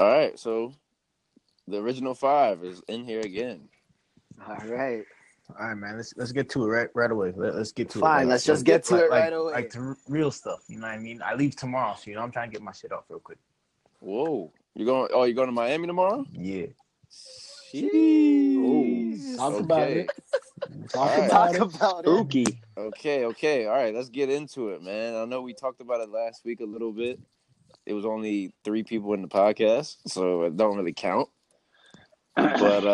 All right, so the original five is in here again. All right, man. Let's get to it right away. Let's get to it. Fine, let's just get to it right away. Like the real stuff, you know what I mean? I leave tomorrow, so you know I'm trying to get my shit off real quick. Whoa, you're going to Miami tomorrow? Yeah. Jeez. Talk about it. Spooky. Okay. All right, let's get into it, man. I know we talked about it last week a little bit. It was only 3 people in the podcast, so it don't really count. But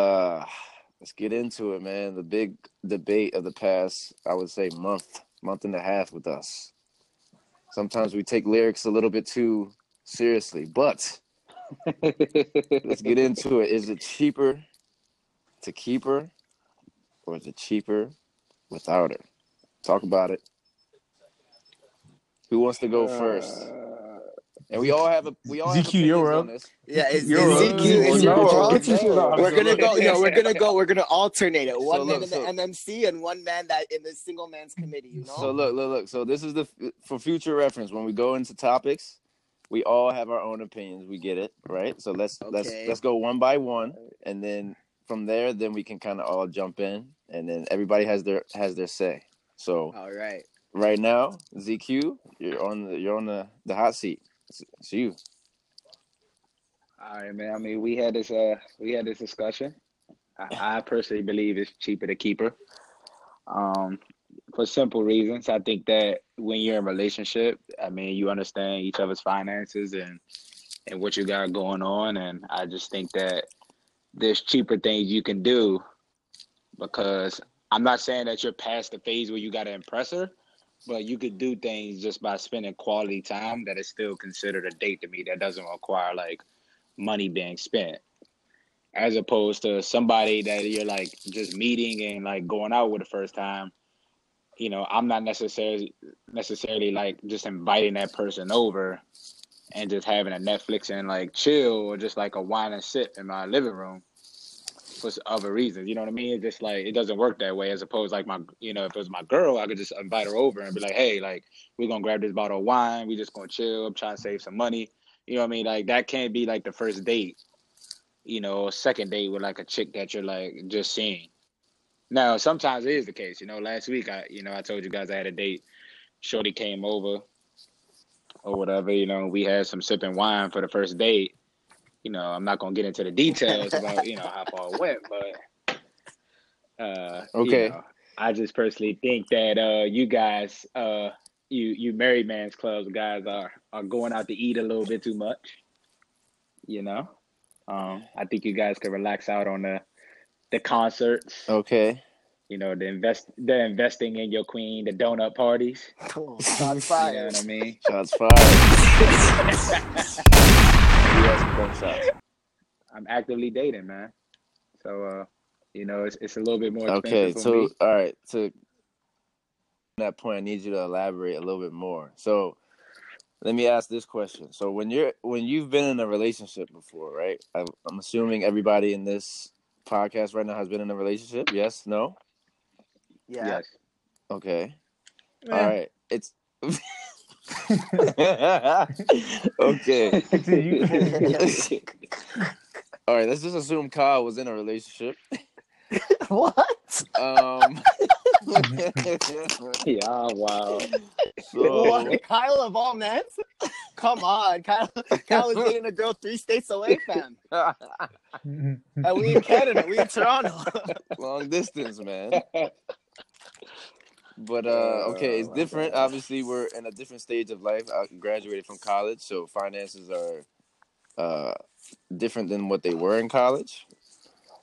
let's get into it, man. The big debate of the past, I would say, month and a half with us. Sometimes we take lyrics a little bit too seriously, but let's get into it. Is it cheaper to keep her, or is it cheaper without her? Talk about it. Who wants to go first? And we all have your world. Yeah, it's ZQ. We're gonna alternate it. One man in the MMC and one man that in the single man's committee. You know. So look. So this is for future reference. When we go into topics, we all have our own opinions. We get it, right? So let's go one by one, and then from there, then we can kind of all jump in, and then everybody has their say. So all right. Right now, ZQ, you're on the hot seat. It's you. All right, man. I mean, we had this discussion. I personally believe it's cheaper to keep her, for simple reasons. I think that when you're in a relationship, I mean, you understand each other's finances and what you got going on, and I just think that there's cheaper things you can do, because I'm not saying that you're past the phase where you got to impress her. But you could do things just by spending quality time that is still considered a date to me, that doesn't require like money being spent, as opposed to somebody that you're like just meeting and like going out with the first time. You know, I'm not necessarily like just inviting that person over and just having a Netflix and like chill, or just like a wine and sip in my living room. For other reasons, you know what I mean? It's just like, it doesn't work that way. As opposed, like if it was my girl, I could just invite her over and be like, hey, like, we're gonna grab this bottle of wine, we just gonna chill, I'm trying to save some money, you know what I mean? Like, that can't be like the first date, you know, second date with like a chick that you're like just seeing. Now, sometimes it is the case, you know. Last week, I told you guys I had a date. Shorty came over or whatever, you know, we had some sipping wine for the first date. You know, I'm not gonna get into the details about, you know, how far it went, but okay. You know, I just personally think that you guys, you married man's clubs guys are going out to eat a little bit too much. You know, I think you guys could relax out on the concerts. Okay. You know, the investing in your queen, the donut parties. Oh, shots fired. You know what I mean? Shots fired. I'm actively dating, man. So, you know, it's a little bit more expensive. Okay, so, me. All right. So, that point, I need you to elaborate a little bit more. So, let me ask this question. So, when you've been in a relationship before, right? I'm assuming everybody in this podcast right now has been in a relationship. Yes? No? Yeah. Yes. Okay. Man. All right. It's... Okay. All right, let's just assume Kyle was in a relationship. What? Yeah, wow. So... What? Kyle of all men? Come on, Kyle was dating a girl 3 states away, fam. And we in Canada, we in Toronto. Long distance, man. But, okay, it's different. God. Obviously, we're in a different stage of life. I graduated from college, so finances are different than what they were in college.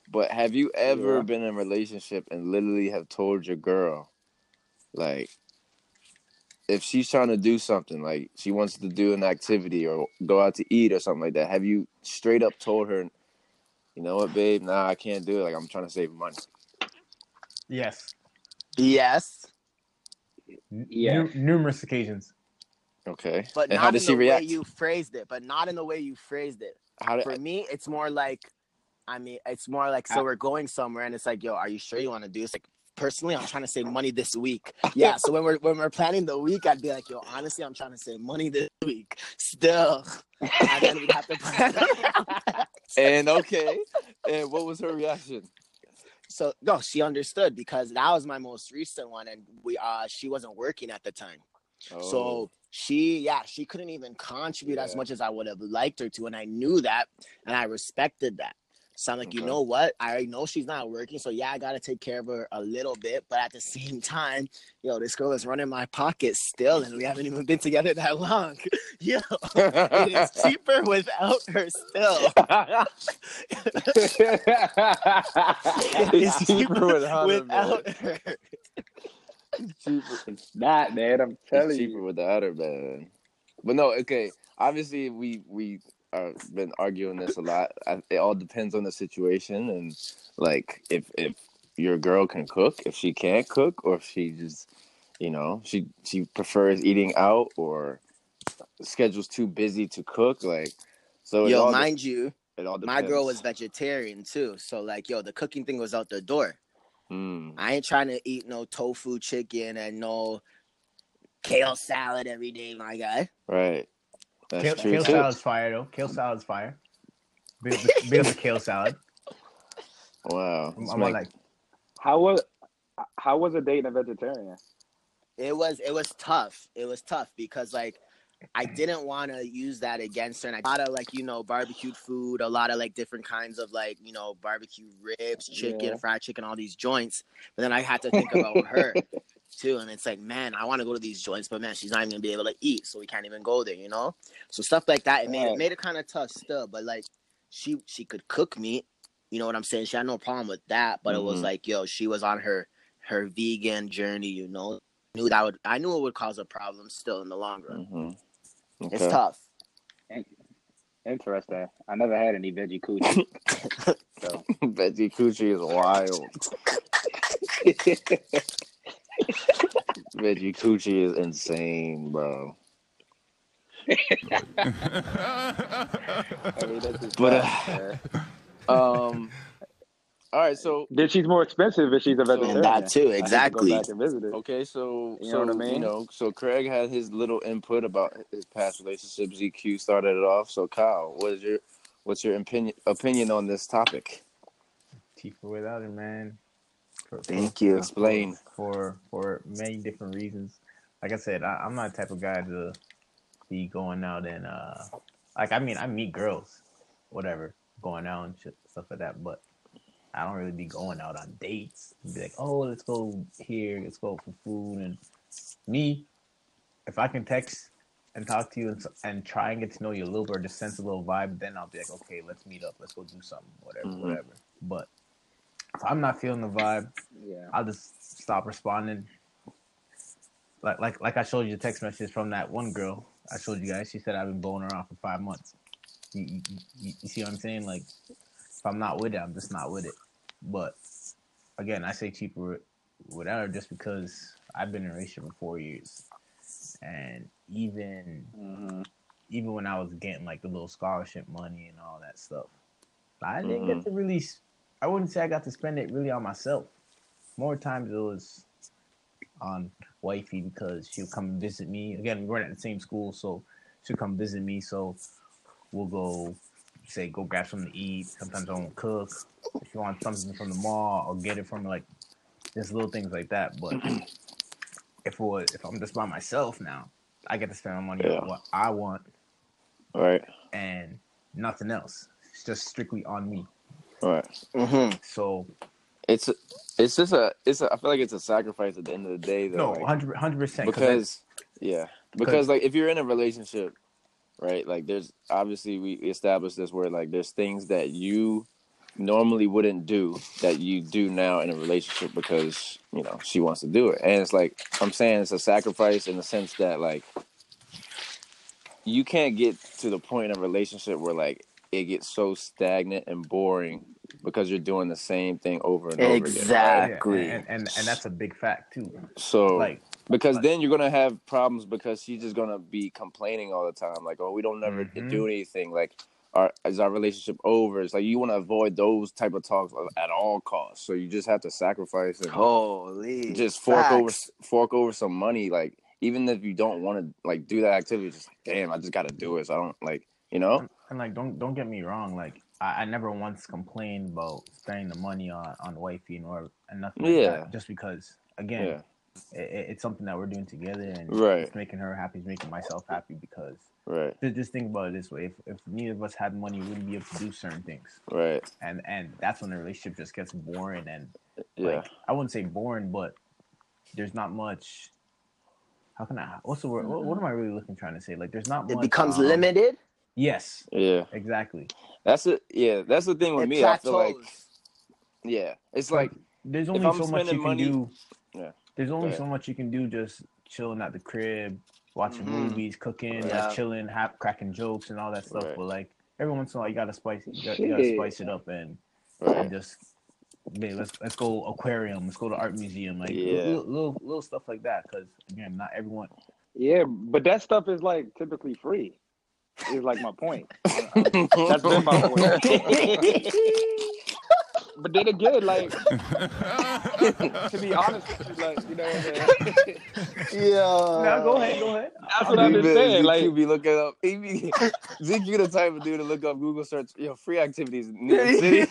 But have you ever been in a relationship and literally have told your girl, like, if she's trying to do something, like she wants to do an activity or go out to eat or something like that, have you straight up told her, you know what, babe, nah, I can't do it. Like, I'm trying to save money. Yes. Yeah, numerous occasions. Okay, but and not how did in she the react? Way you phrased it, but not in the way you phrased it. For me, it's more like, I mean, it's more like, so we're going somewhere, and it's like, yo, are you sure you want to do this? Like, personally, I'm trying to save money this week. Yeah, so when we're planning the week, I'd be like, yo, honestly, I'm trying to save money this week. Still, and then we'd have to plan. And okay, and what was her reaction? So no, she understood, because that was my most recent one, and we she wasn't working at the time. Oh. So she couldn't even contribute as much as I would have liked her to, and I knew that, and I respected that. So I'm like, okay, you know what? I already know she's not working, so I gotta take care of her a little bit, but at the same time, this girl is running my pocket still, and we haven't even been together that long. It is cheaper without her still. It is cheaper without her. It's not, man. I'm telling you. It's cheaper without her, man. But no, okay. Obviously, we I've been arguing this a lot. It all depends on the situation, and like if your girl can cook, if she can't cook, or if she just she prefers eating out, or schedule's too busy to cook. Like, so it all depends. My girl was vegetarian too, so like the cooking thing was out the door. I ain't trying to eat no tofu chicken and no kale salad every day, my guy. Right. Kale salad's fire, though. Kale salad's fire. Bit of a kale salad. Wow. How was a date a vegetarian? It was tough. It was tough because I didn't want to use that against her, and I thought of barbecued food, a lot of different kinds of barbecue ribs, chicken, fried chicken, all these joints. But then I had to think about her too, and it's I want to go to these joints, but man, she's not even gonna be able to eat, so we can't even go there, so stuff like that. It made it kind of tough still, but she could cook meat, what I'm saying, she had no problem with that, but it was she was on her vegan journey, I knew it would cause a problem still in the long run. Mm-hmm. Okay. It's tough. Interesting. I never had any veggie coochie. So veggie coochie is wild. Veggie coochie is insane, bro. All right, so then she's more expensive if she's a vegetarian. And that too, exactly. I have to go back and visit. Okay, so you know what I mean. So Craig had his little input about his past relationships. ZQ started it off. So Kyle, what's your opinion on this topic? Cheaper without it, man. Thank you. Explain. For many different reasons. Like I said, I'm not the type of guy to be going out and I meet girls, whatever, going out and shit, stuff like that, but I don't really be going out on dates and be like, oh, let's go here, let's go for food. And me, if I can text and talk to you and try and get to know you a little bit or just sense a little vibe, then I'll be like, okay, let's meet up, let's go do something, whatever. But if I'm not feeling the vibe, I'll just stop responding. Like I showed you the text message from that one girl I showed you guys. She said I've been blowing her off for 5 months. You see what I'm saying? Like, if I'm not with it, I'm just not with it. But again, I say cheaper without her just because I've been in a relationship for 4 years, and even when I was getting the little scholarship money and all that stuff, I didn't get to really. I wouldn't say I got to spend it really on myself. More times it was on wifey because she'll come visit me. Again, we weren't at the same school, so she'll come visit me. So we'll go grab something to eat. Sometimes I won't cook. If you want something from the mall, I'll get it from just little things like that. But if I'm just by myself now, I get to spend my money on what I want. All right. And nothing else. It's just strictly on me. Right. Mm-hmm. So it's just I feel like it's a sacrifice at the end of the day, though. No, 100%. Because if you're in a relationship, right? There's obviously, we established this where there's things that you normally wouldn't do that you do now in a relationship because she wants to do it, and it's I'm saying it's a sacrifice in the sense that you can't get to the point in a relationship where it gets so stagnant and boring because you're doing the same thing over and over again. Exactly. Yeah, and that's a big fact too. So because then you're gonna have problems because she's just gonna be complaining all the time, we don't never do anything. Is our relationship over? It's you want to avoid those type of talks at all costs. So you just have to sacrifice and just fork over some money. Even if you don't want to do that activity, just damn, I just got to do it. So I don't you know? And like, don't get me wrong. Like, I never once complained about spending the money on wifey and nothing like that. Just because, again, it's something that we're doing together, and it's making her happy, it's making myself happy, because just think about it this way. If neither of us had money, we wouldn't be able to do certain things. Right. And that's when the relationship just gets boring, and like, I wouldn't say boring, but there's not much. How can I? What's the word? What am I really trying to say? Like, there's not much. It becomes limited. Yes. Yeah. Exactly. That's it. Yeah. That's the thing with me. Plateaus. I feel like. Yeah. It's like there's only so much you can do. Yeah. There's only so much you can do. Just chilling at the crib, watching movies, cooking, just chilling, cracking jokes, and all that stuff. But like every once in a while, you gotta spice. You gotta spice it up and just. Babe, let's go aquarium. Let's go to art museum. Like little stuff like that. Because again, not everyone. Yeah, but that stuff is like typically free. Is like my point. That's been my point. But then again, like to be honest with you, like, you know what I mean? Now go ahead. That's what I've been saying. Like, you be looking up. Zeke, you the type of dude to look up Google search. Free activities in New York City.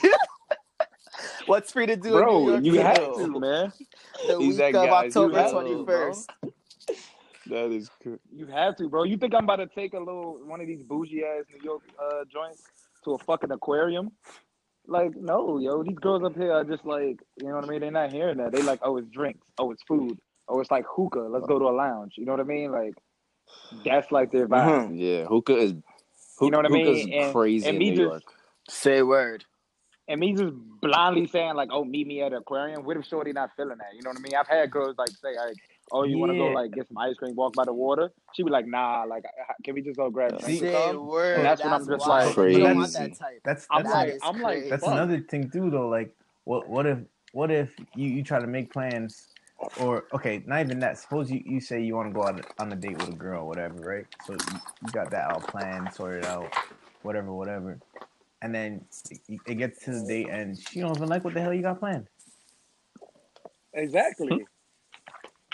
What's free to do, bro? In New York, you had to, man. The week of October 21st. That is cool. You have to, bro. You think I'm about to take a little one of these bougie ass New York joints to a fucking aquarium? Like, no, yo. These girls up here are just like, you know what I mean? They're not hearing that. They like, oh, it's drinks. Oh, it's food. Oh, it's like hookah. Let's go to a lounge. You know what I mean? Like, that's like their vibe. Mm-hmm. Yeah, hookah is. You know what I mean? And, crazy and in New York. Say a word. And me just blindly saying, like, oh, meet me at the aquarium. What if shorty not feeling that? You know what I mean? I've had girls, like, say, like, oh, you want to go, like, get some ice cream, walk by the water? She be like, nah, like, can we just go grab a word? And that's when I'm just wild. Like, crazy. You don't want that type. I'm like, that's another thing, too, though. Like, what if you try to make plans or, okay, not even that. Suppose you say you want to go out on a date with a girl or whatever, right? So you got that all planned, sorted out, whatever. And then it gets to the date, and she don't even like what the hell you got planned. Exactly.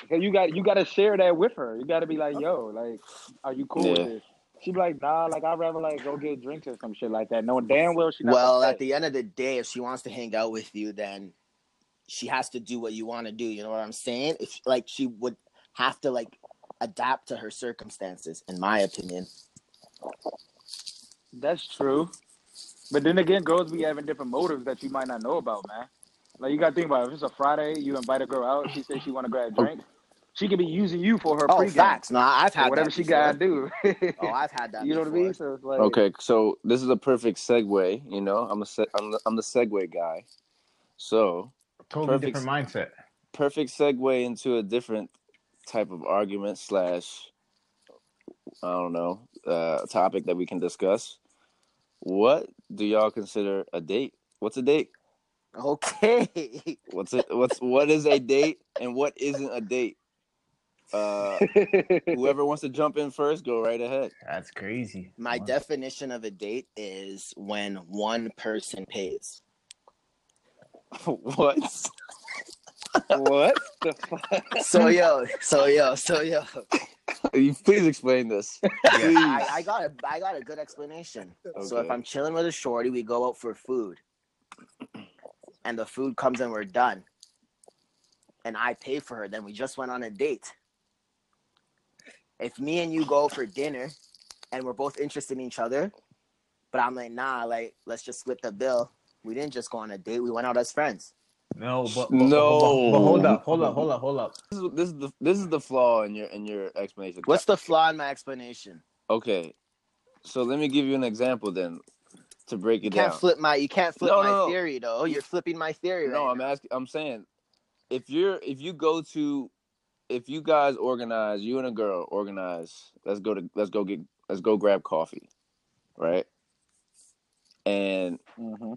So you got to share that with her. You got to be like, yo, like, are you cool with this? She be like, nah, like, I'd rather, like, go get drinks or some shit like that. No, damn well she not. Well, at the end of the day, if she wants to hang out with you, then she has to do what you want to do. You know what I'm saying? It's like, she would have to, like, adapt to her circumstances, in my opinion. That's true. But then again, girls be having different motives that you might not know about, man. Like, you got to think about it. If it's a Friday, you invite a girl out, she says she want to grab a drink, she could be using you for her pregame. Oh, facts. No, I've had whatever she got to do. Oh, I've had that. You know what I mean? So it's like... Okay, so this is a perfect segue. You know, I'm the segue guy. So totally different mindset. Perfect segue into a different type of argument / I don't know topic that we can discuss. What do y'all consider a date? What's a date? Okay. What is a date and what isn't a date? Whoever wants to jump in first, go right ahead. That's crazy. My definition of a date is when one person pays. What? What the fuck? So yo. Please explain this. Please. I got a good explanation. Okay. So if I'm chilling with a shorty, we go out for food, and the food comes and we're done, and I pay for her. Then we just went on a date. If me and you go for dinner, and we're both interested in each other, but I'm like, nah, like let's just split the bill. We didn't just go on a date. We went out as friends. No, but hold up. This is the flaw in your explanation. What's the flaw in my explanation? Okay, so let me give you an example then to break it down. You can't flip my theory though. You're flipping my theory. I'm saying if you guys organize, you and a girl organize. Let's go grab coffee, right? And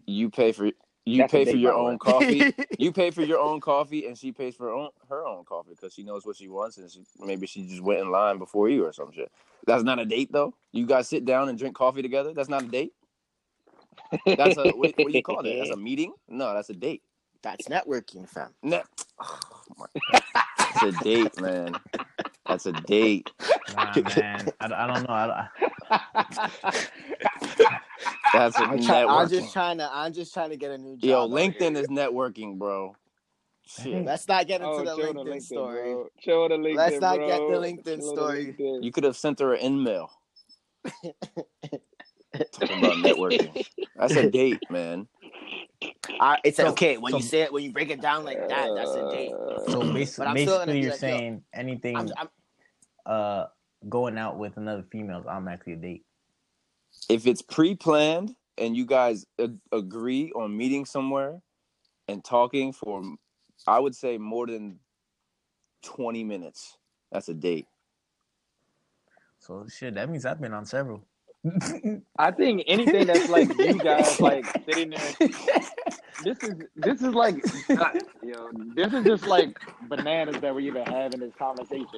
you pay for. You pay for your own coffee. You pay for your own coffee, and she pays for her own coffee because she knows what she wants, and maybe she just went in line before you or some shit. That's not a date, though. You guys sit down and drink coffee together. That's not a date. That's a what do you call that? That's a meeting? No, that's a date. That's networking, fam. It's a date, man. That's a date. Nah, man. I don't know. That's a networking. I'm just trying to get a new job. Yo, LinkedIn is networking, bro. Shit. Let's not get into the LinkedIn story. Show the LinkedIn. Let's not get the LinkedIn story. You could have sent her an email. Talking about networking. That's a date, man. It's so, okay when you say it, when you break it down like that. That's a date. So basically you're like, saying anything going out with another female is automatically a date. If it's pre-planned and you guys agree on meeting somewhere and talking for, I would say more than 20 minutes, that's a date. So shit, that means I've been on several. I think anything that's like you guys like sitting there. This is like, yo, this is just like bananas that we're even having this conversation.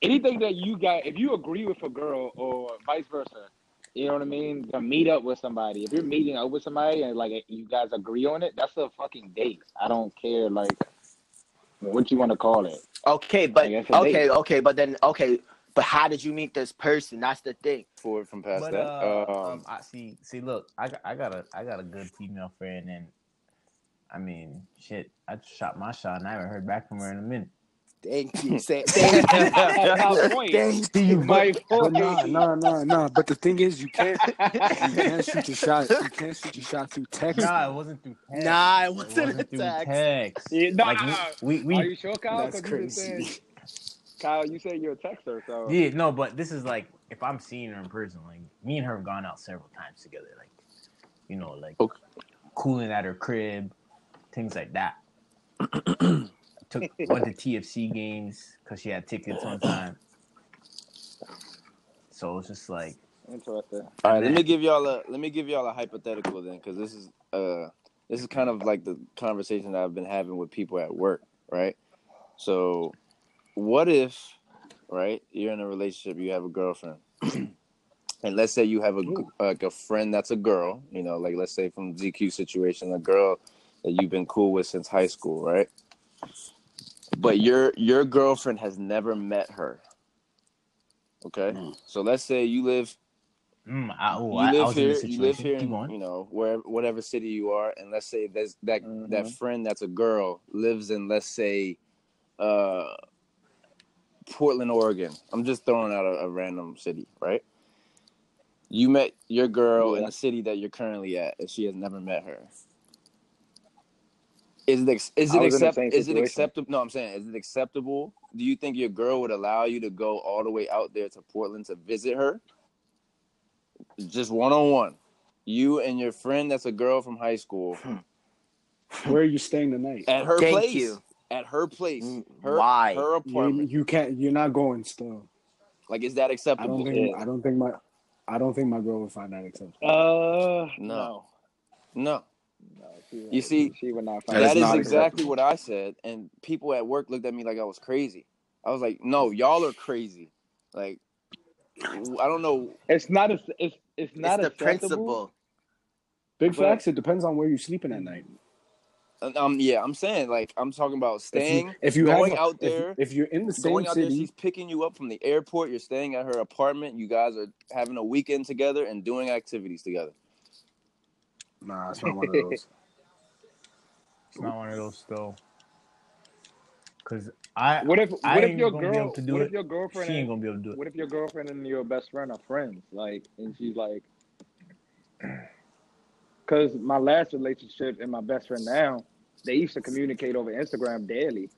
Anything that you got, if you agree with a girl or vice versa, you know what I mean, to meet up with somebody. If you're meeting up with somebody and like you guys agree on it, that's a fucking date. I don't care like what you want to call it. Okay, but like, but how did you meet this person? That's the thing. Forward from past that. Look, I got a good female friend, and I mean, shit, I shot my shot, and I haven't heard back from her in a minute. Thank you. Thank you. No. But the thing is, you can't shoot your shot. You can't shoot your shot through text. Nah, it wasn't through text. Yeah, nah. Like, we. Are you sure, Kyle? That's crazy. Kyle, you say you're a texter, so... Yeah, no, but this is, like, if I'm seeing her in person, like, me and her have gone out several times together, like, you know, like, okay, cooling at her crib, things like that. Went to TFC games, because she had tickets one time. So it's just, like... Interesting. All right, let me give y'all a hypothetical, then, because this is kind of, like, the conversation that I've been having with people at work, right? So... What if, right, you're in a relationship, you have a girlfriend, and let's say you have a friend that's a girl, you know, like let's say from GQ situation, a girl that you've been cool with since high school, right? But your girlfriend has never met her, okay? Mm. So let's say you live, you live here, you know, whatever city you are, and let's say there's that that friend that's a girl lives in, let's say, Portland, Oregon. I'm just throwing out a random city, right? You met your girl in the city that you're currently at, and she has never met her. Is it acceptable? No, I'm saying, is it acceptable? Do you think your girl would allow you to go all the way out there to Portland to visit her? Just one-on-one. You and your friend that's a girl from high school. Where are you staying tonight? At her place. Thank you. At her place, her apartment. You can't. You're not going still. Like, is that acceptable? I don't think my girl would find that acceptable. No. You see, she would not find that. That is exactly what I said, and people at work looked at me like I was crazy. I was like, "No, y'all are crazy." Like, I don't know. It's not the principle. Big facts. It depends on where you're sleeping at night. Yeah, I'm saying, like, I'm talking about staying, if you're in the same city, she's picking you up from the airport, you're staying at her apartment, you guys are having a weekend together and doing activities together. Nah, it's not one of those. It's not one of those, though. Because she ain't going to be able to do it. What if your girlfriend and your best friend are friends, like, and she's like... Because my last relationship and my best friend now, they used to communicate over Instagram daily.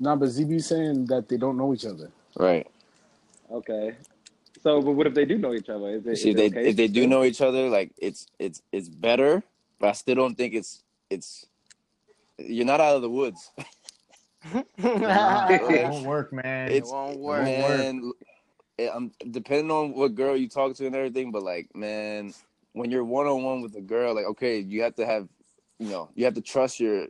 Nah, but ZB's saying that they don't know each other. Right. Okay. So, but what if they do know each other? If they do know each other, like, it's better, but I still don't think it's you're not out of the woods. It won't work, man. It won't work. I'm depending on what girl you talk to and everything, but, like, man... When you're one-on-one with a girl, like, okay, you have to have, you know, you have to trust your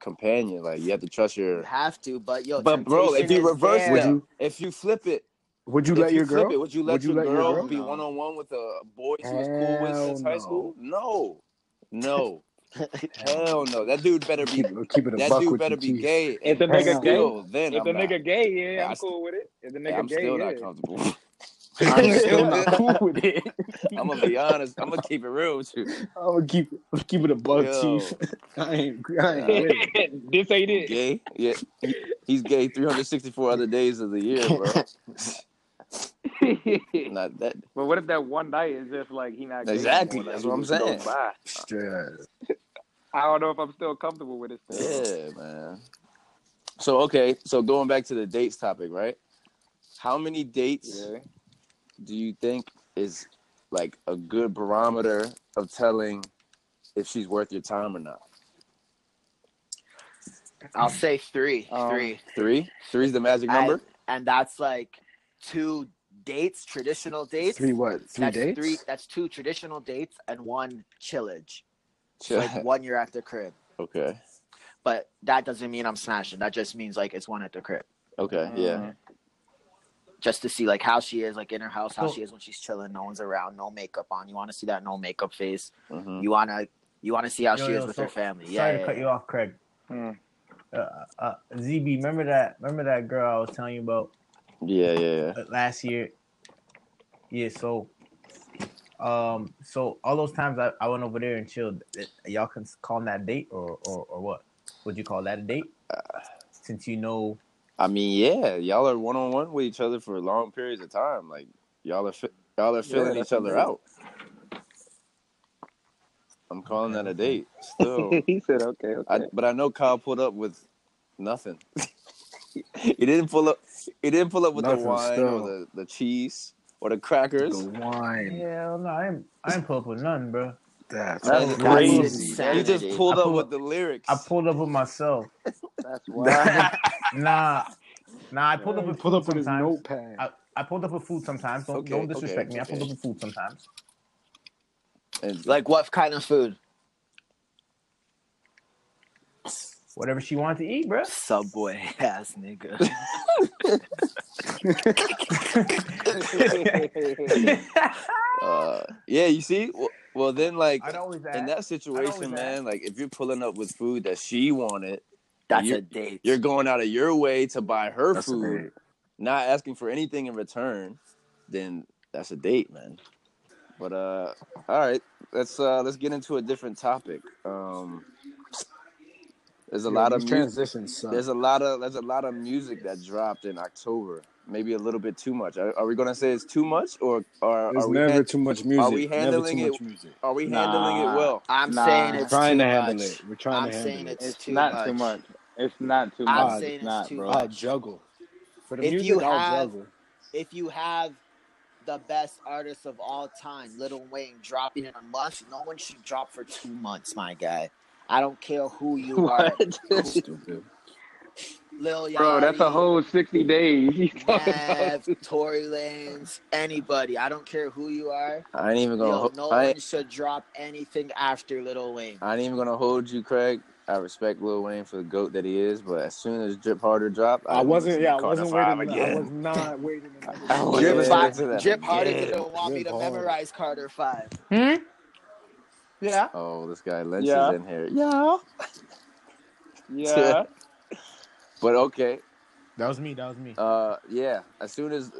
companion. Like, you have to trust your... You have to, but, yo, but, bro, if you reverse that, if you flip it... Would you let your girl be one-on-one with a boy she was cool with since high school? No. Hell no, that dude better be. Keep it a buck, that dude better be gay. If the nigga gay, then if the nigga gay, I'm cool with it. If the nigga gay, I'm still not comfortable. I'm still not cool with it. I'm gonna be honest. I'm gonna keep it real with you. I'm gonna keep it a buck, Chief. I ain't this ain't it. Gay, yeah. He's gay 364 other days of the year, bro. Not that. But what if that one night is just like he not gay? Exactly. That's what I'm saying. I don't know if I'm still comfortable with it. Still. Yeah, man. So okay, so going back to the dates topic, right? How many dates do you think is like a good barometer of telling if she's worth your time or not? I'll say three. Three? Three's the magic number? And that's like two dates, traditional dates. Three what? Three dates? That's two traditional dates and one chillage. Like one you're at the crib. Okay. But that doesn't mean I'm smashing. That just means like it's one at the crib. Okay, yeah. Just to see, like, how she is, like, in her house, how she is when she's chilling, no one's around, no makeup on. You want to see that no makeup face. Mm-hmm. You wanna see how she is with her family. Sorry to cut you off, Craig. Mm. ZB, remember that girl I was telling you about? Yeah. Last year. Yeah, so all those times I went over there and chilled, y'all can call that date or what? Would you call that a date? Since you know... I mean, yeah, y'all are one-on-one with each other for long periods of time. Like, y'all are filling each other out. I'm calling that a date still. He said, okay. But I know Kyle pulled up with nothing. He didn't pull up with nothing, the wine still. Or the cheese or the crackers. The wine. Yeah, no, I ain't pull up with nothing, bro. That's crazy. You just pulled up with the lyrics. I pulled up with myself. That's wild. Nah. I pulled up with his notepad. I pulled up with food sometimes. Don't disrespect me. Okay. I pulled up with food sometimes. Like what kind of food? Whatever she wanted to eat, bro. Subway ass nigga. Yeah, you see. Well, then, like in that situation, man, like if you're pulling up with food that she wanted, that's a date. You're going out of your way to buy her food, not asking for anything in return. Then that's a date, man. But all right, let's get into a different topic. There's a lot of transitions. There's a lot of music that dropped in October. Maybe a little bit too much. Are we gonna say it's too much, or are we never too much music? Are we handling it? Are we handling it well? I'm saying it's trying to handle it. We're trying to handle it. It's not too much. It's not too much. It's not, bro. I'll juggle. For the music, I'll juggle. If you have the best artist of all time, Lil Wayne, dropping in a month, no one should drop for 2 months, my guy. I don't care who you are. Stupid. Lil Yachty, bro, that's a whole 60 days. Nav, Tory Lanez, anybody. I don't care who you are. I ain't even gonna. No one should drop anything after Lil Wayne. I ain't even gonna hold you, Craig. I respect Lil Wayne for the goat that he is, but as soon as Drip Harder dropped, I wasn't waiting again. I was not waiting. Drip Harder didn't want me to memorize Carter 5. Hmm? Yeah. Oh, this guy Lynch is in here. Yeah. Yeah. But okay, that was me. Yeah. As soon as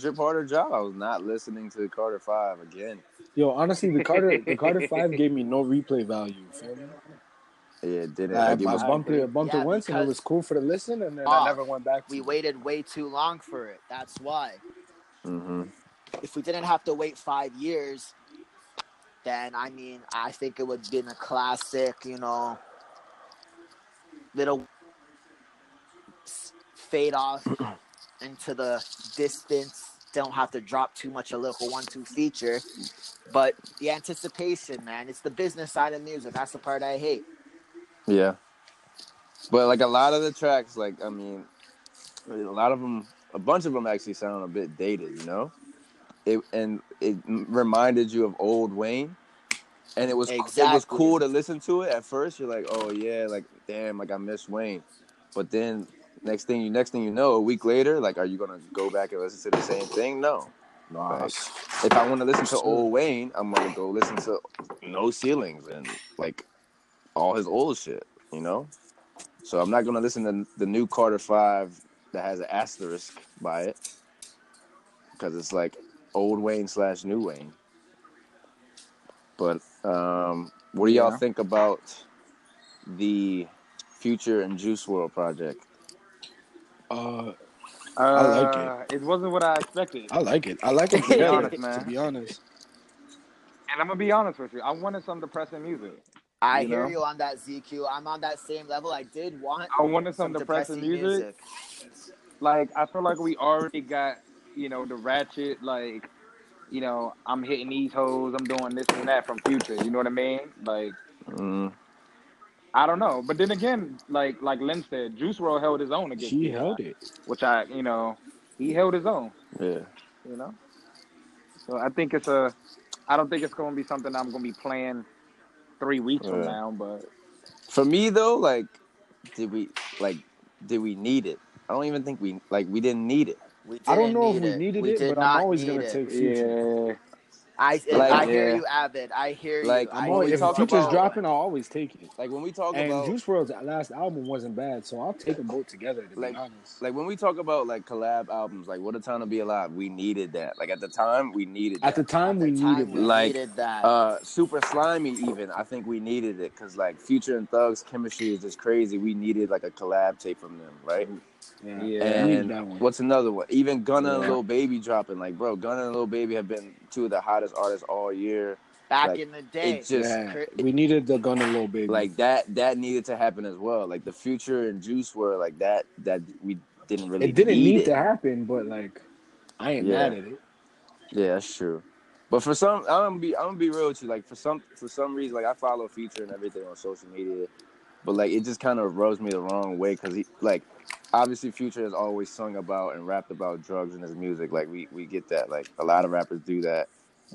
Drip Harder dropped, I was not listening to Carter 5 again. Yo, honestly, the Carter 5 gave me no replay value. Feel me? Yeah, it didn't. I bumped it once, and it was cool for the listen, and then I never went back. We waited way too long for it. That's why. Mm-hmm. If we didn't have to wait 5 years, then I mean, I think it would have been a classic. You know, little. Fade off into the distance. Don't have to drop too much a little 1-2 feature, but the anticipation, man, it's the business side of music. That's the part I hate. Yeah, but like a lot of the tracks, like I mean, a lot of them, a bunch of them actually sound a bit dated, you know. It reminded you of old Wayne, and it was cool to listen to it at first. You're like, oh yeah, like damn, like I miss Wayne, but then. Next thing you know, a week later, like, are you gonna go back and listen to the same thing? No. Nice. Like, if I want to listen to old Wayne, I'm gonna go listen to No Ceilings and like all his old shit, you know? So I'm not going to listen to the new Carter 5 that has an asterisk by it, because it's like old Wayne / new Wayne. But what do y'all think about the Future and Juice WRLD project? I like it. It wasn't what I expected. I like it. I like it to be honest. And I'm going to be honest with you. I wanted some depressing music. I hear you on that, ZQ. I'm on that same level. I wanted some depressing music. Like, I feel like we already got, you know, the ratchet, like, you know, I'm hitting these hoes, I'm doing this and that from Future. You know what I mean? Like, I don't know. But then again, like Lynn said, Juice WRLD held his own against He held it. Which I, you know, he held his own. Yeah. You know? So I think it's a, I don't think it's going to be something I'm going to be playing 3 weeks from now, but for me though, like, did we need it? I don't even think we didn't need it. I don't know if we needed it, but I'm always gonna take Future. Yeah. I hear you, Avid. I hear you. Like, if Future's dropping, I'll always take it. Like when we talk about Juice WRLD's last album wasn't bad, so I'll take them both together. To be honest, like when we talk about like collab albums, like What a Time to Be Alive, we needed that. Like at the time, we needed. At the time, we needed. Like Super Slimy, even I think we needed it because like Future and Thug's chemistry is just crazy. We needed like a collab tape from them, right? Yeah. And what's another one? Even Gunna and Lil Baby dropping. Like, bro, Gunna and Lil Baby have been two of the hottest artists all year. Back in the day. We needed the Gunna and Lil Baby. Like, that needed to happen as well. Like, the Future and Juice were like that we didn't really need. It didn't need to happen, but, like, I ain't mad at it. Yeah, that's true. But for some, I'm gonna be real with you. Like, for some reason, like, I follow Future and everything on social media. But, like, it just kind of rubs me the wrong way because, like, obviously Future has always sung about and rapped about drugs in his music. Like, we get that. Like, a lot of rappers do that.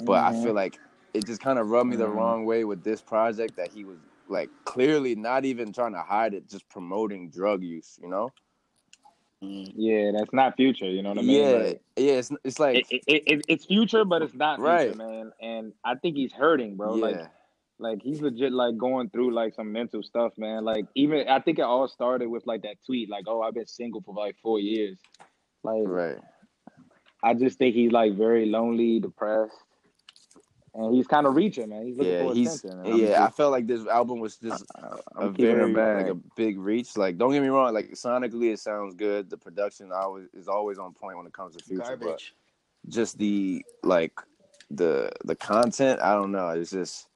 But I feel like it just kind of rubbed me the wrong way with this project that he was, like, clearly not even trying to hide it, just promoting drug use, you know? Yeah, that's not Future, you know what I mean? Yeah, like, it's like... It's Future, but it's not Future, man. And I think he's hurting, bro. Yeah. Like he's legit like going through like some mental stuff, man. Like even I think it all started with like that tweet, like, oh, I've been single for like 4 years. Like I just think he's like very lonely, depressed. And he's kind of reaching, man. He's looking for attention. I felt like this album was just a big reach. Like, don't get me wrong, like sonically it sounds good. The production is always on point when it comes to Future. Garbage. But just the like the content, I don't know. It's just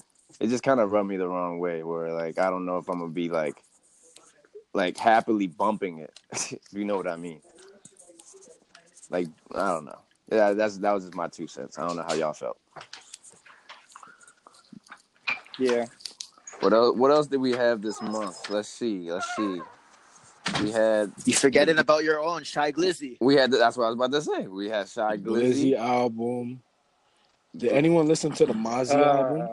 it kind of rubbed me the wrong way where, like, I don't know if I'm going to be, like happily bumping it, if you know what I mean. Like, I don't know. Yeah, that was just my 2 cents. I don't know how y'all felt. Yeah. What else did we have this month? Let's see. We had... You forgetting about your own, Shy Glizzy. That's what I was about to say. We had Shy Glizzy. Glizzy album. Did anyone listen to the Mozzie album?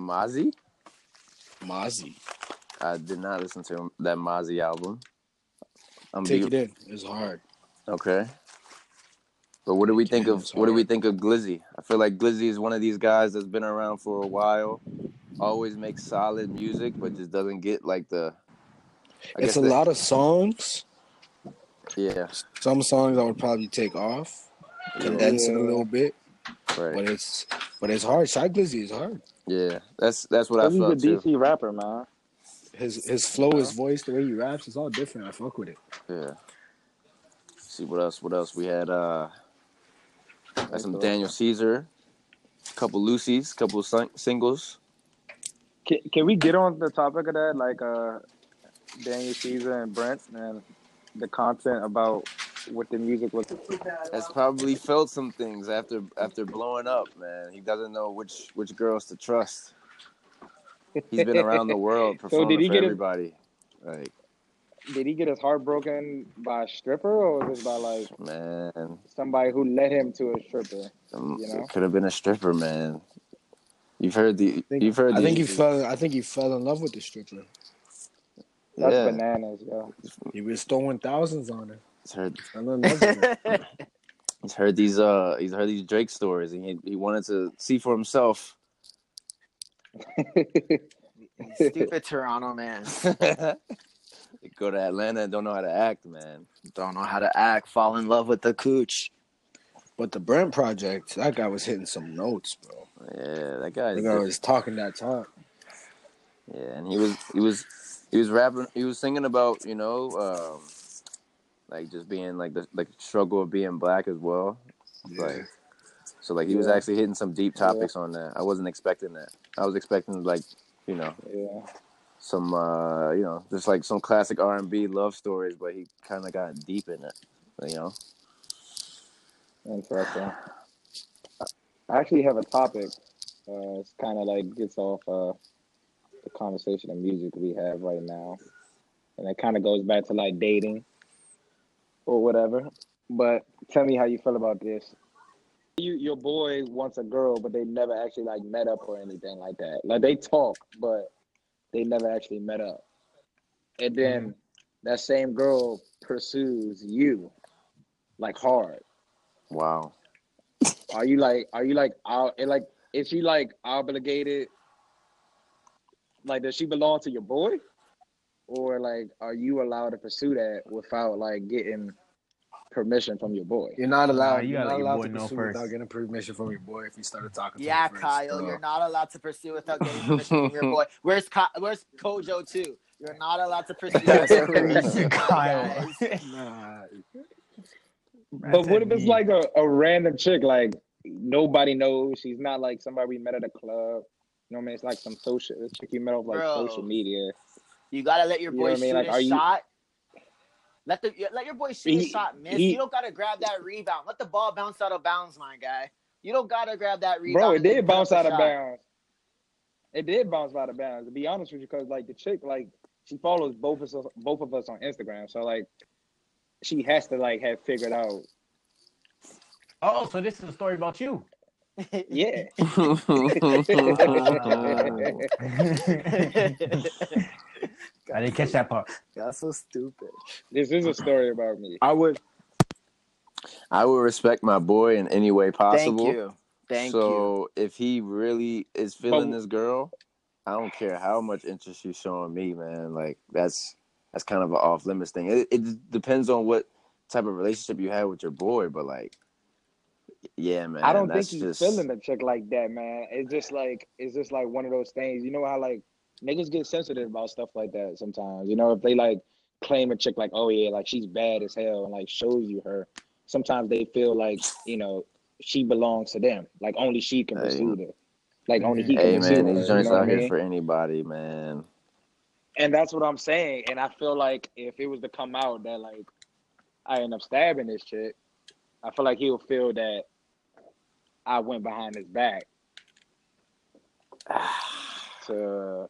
Mozzie. I did not listen to that Mozzie album. Take it in. It's hard. Okay. But what do we think of? What do we think of Glizzy? I feel like Glizzy is one of these guys that's been around for a while. Always makes solid music, but just doesn't get like the. It's a lot of songs. Yeah. Some songs I would probably take off, condense it a little bit. Right. But it's hard. Shy Glizzy is hard. Yeah, that's what I felt too. He's a DC rapper, man. His flow, his voice, the way he raps, it's all different. I fuck with it. Yeah. Let's see what else we had. Got some Daniel Caesar, a couple Lucy's, couple singles. Can we get on the topic of that, like Daniel Caesar and Brent and the content about? What the music was. Has probably felt some things after blowing up, man. He doesn't know which girls to trust. He's been around the world performing for everybody. Like, did he get his heart broken by a stripper, or was it by like somebody who led him to a stripper? You know? It could have been a stripper, man. I think he fell in love with the stripper. That's bananas, yo. He was throwing thousands on her. He's heard these Drake stories, and he wanted to see for himself. Stupid Toronto, man. They go to Atlanta and don't know how to act, man. Don't know how to act. Fall in love with the cooch. But the Brent Project, that guy was hitting some notes, bro. Yeah, that guy was talking that talk. Yeah, and he was rapping. He was singing about, you know, like just being like the struggle of being black as well. Yeah. He was actually hitting some deep topics on that. I wasn't expecting that. I was expecting some classic R&B love stories, but he kind of got deep in it, you know. Interesting. I actually have a topic. It's kind of like gets off the conversation of music we have right now, and it kind of goes back to like dating or whatever. But tell me how you feel about this. Your boy wants a girl, but they never actually like met up or anything like that. Like they talk, but they never actually met up. And then that same girl pursues you, like hard. Wow. Are you like is she like obligated? Like, does she belong to your boy? Or like, are you allowed to pursue that without like getting permission from your boy? You're not allowed. You're not allowed to pursue without getting permission from your boy. If you started talking to him first. Kyle, you're not allowed to pursue without getting permission from your boy. Where's Kojo too? You're not allowed to pursue without permission, Kyle. Nah. But what if it's like a random chick, like nobody knows? She's not like somebody we met at a club. You know what I mean? It's like some social chick you met off like social media. You gotta let your boy shoot a shot. Let your boy shoot a shot, miss. You don't gotta grab that rebound. Let the ball bounce out of bounds, my guy. You don't gotta grab that rebound. Bro, it did bounce out of bounds. It did bounce out of bounds. To be honest with you, because like the chick, like she follows both of us on Instagram, so like. She has to like have figured out. Oh, so this is a story about you? Yeah. I didn't catch that part. That's so stupid. This is a story about me. I would respect my boy in any way possible. Thank you. So if he really is feeling this girl, I don't care how much interest she's showing me, man. Like that's kind of an off limits thing. It depends on what type of relationship you have with your boy, but like, yeah, man. I don't think he's feeling a chick like that, man. It's just like one of those things. You know how like niggas get sensitive about stuff like that sometimes. You know, if they like claim a chick like, oh yeah, like she's bad as hell and like shows you her, sometimes they feel like, you know, she belongs to them. Like only she can pursue her. Like only he can pursue her. Hey man, these joints out here for anybody, man. And that's what I'm saying. And I feel like if it was to come out that, like, I end up stabbing this chick, I feel like he'll feel that I went behind his back. So,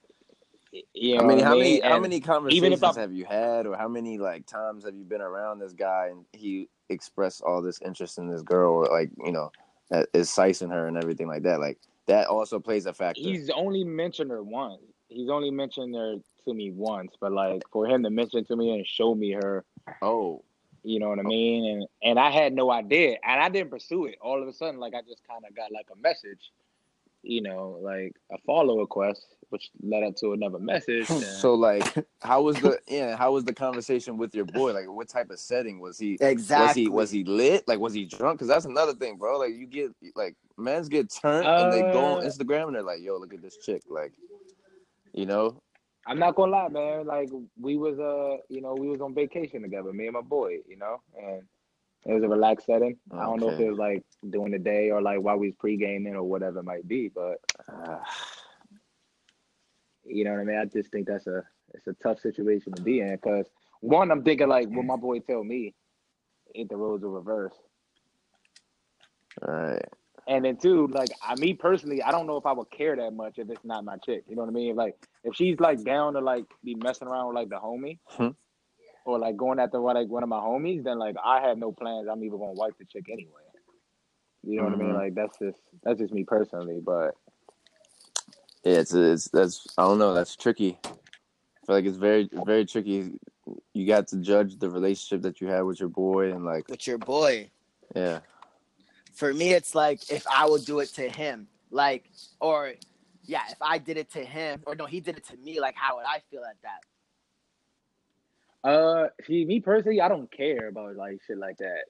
you know, I mean, how many conversations have you had, or how many, like, times have you been around this guy and he expressed all this interest in this girl, or, like, you know, that is sizing her and everything like that? Like, that also plays a factor. He's only mentioned her once. He's only mentioned her to me once, but like for him to mention to me and show me her, you know what I mean? And I had no idea, and I didn't pursue it. All of a sudden, like I just kind of got like a message, you know, like a follow request, which led up to another message. And... So like, how was the conversation with your boy? Like, what type of setting was he? Exactly. Was he lit? Like, was he drunk? Because that's another thing, bro. Like, you get like men's get turned and they go on Instagram and they're like, yo, look at this chick, like. You know, I'm not gonna lie, man. Like we was on vacation together, me and my boy. You know, and it was a relaxed setting. Okay. I don't know if it was like during the day or like while we was pre-gaming or whatever it might be, but you know what I mean. I just think it's a tough situation to be in because one, I'm thinking like what my boy tell me, the roads are reversed. All right. And then too, like me personally, I don't know if I would care that much if it's not my chick. You know what I mean? Like if she's like down to like be messing around with like the homie, or like going after like one of my homies, then like I have no plans. I'm even gonna wipe the chick anyway. You know what I mean? Like that's just me personally, but yeah, I don't know. That's tricky. I feel like it's very very tricky. You got to judge the relationship that you had with your boy and like with your boy. Yeah. For me, it's like if I would do it to him, like, or yeah, if I did it to him, or no, he did it to me, like, how would I feel at that? See, me personally, I don't care about, like, shit like that.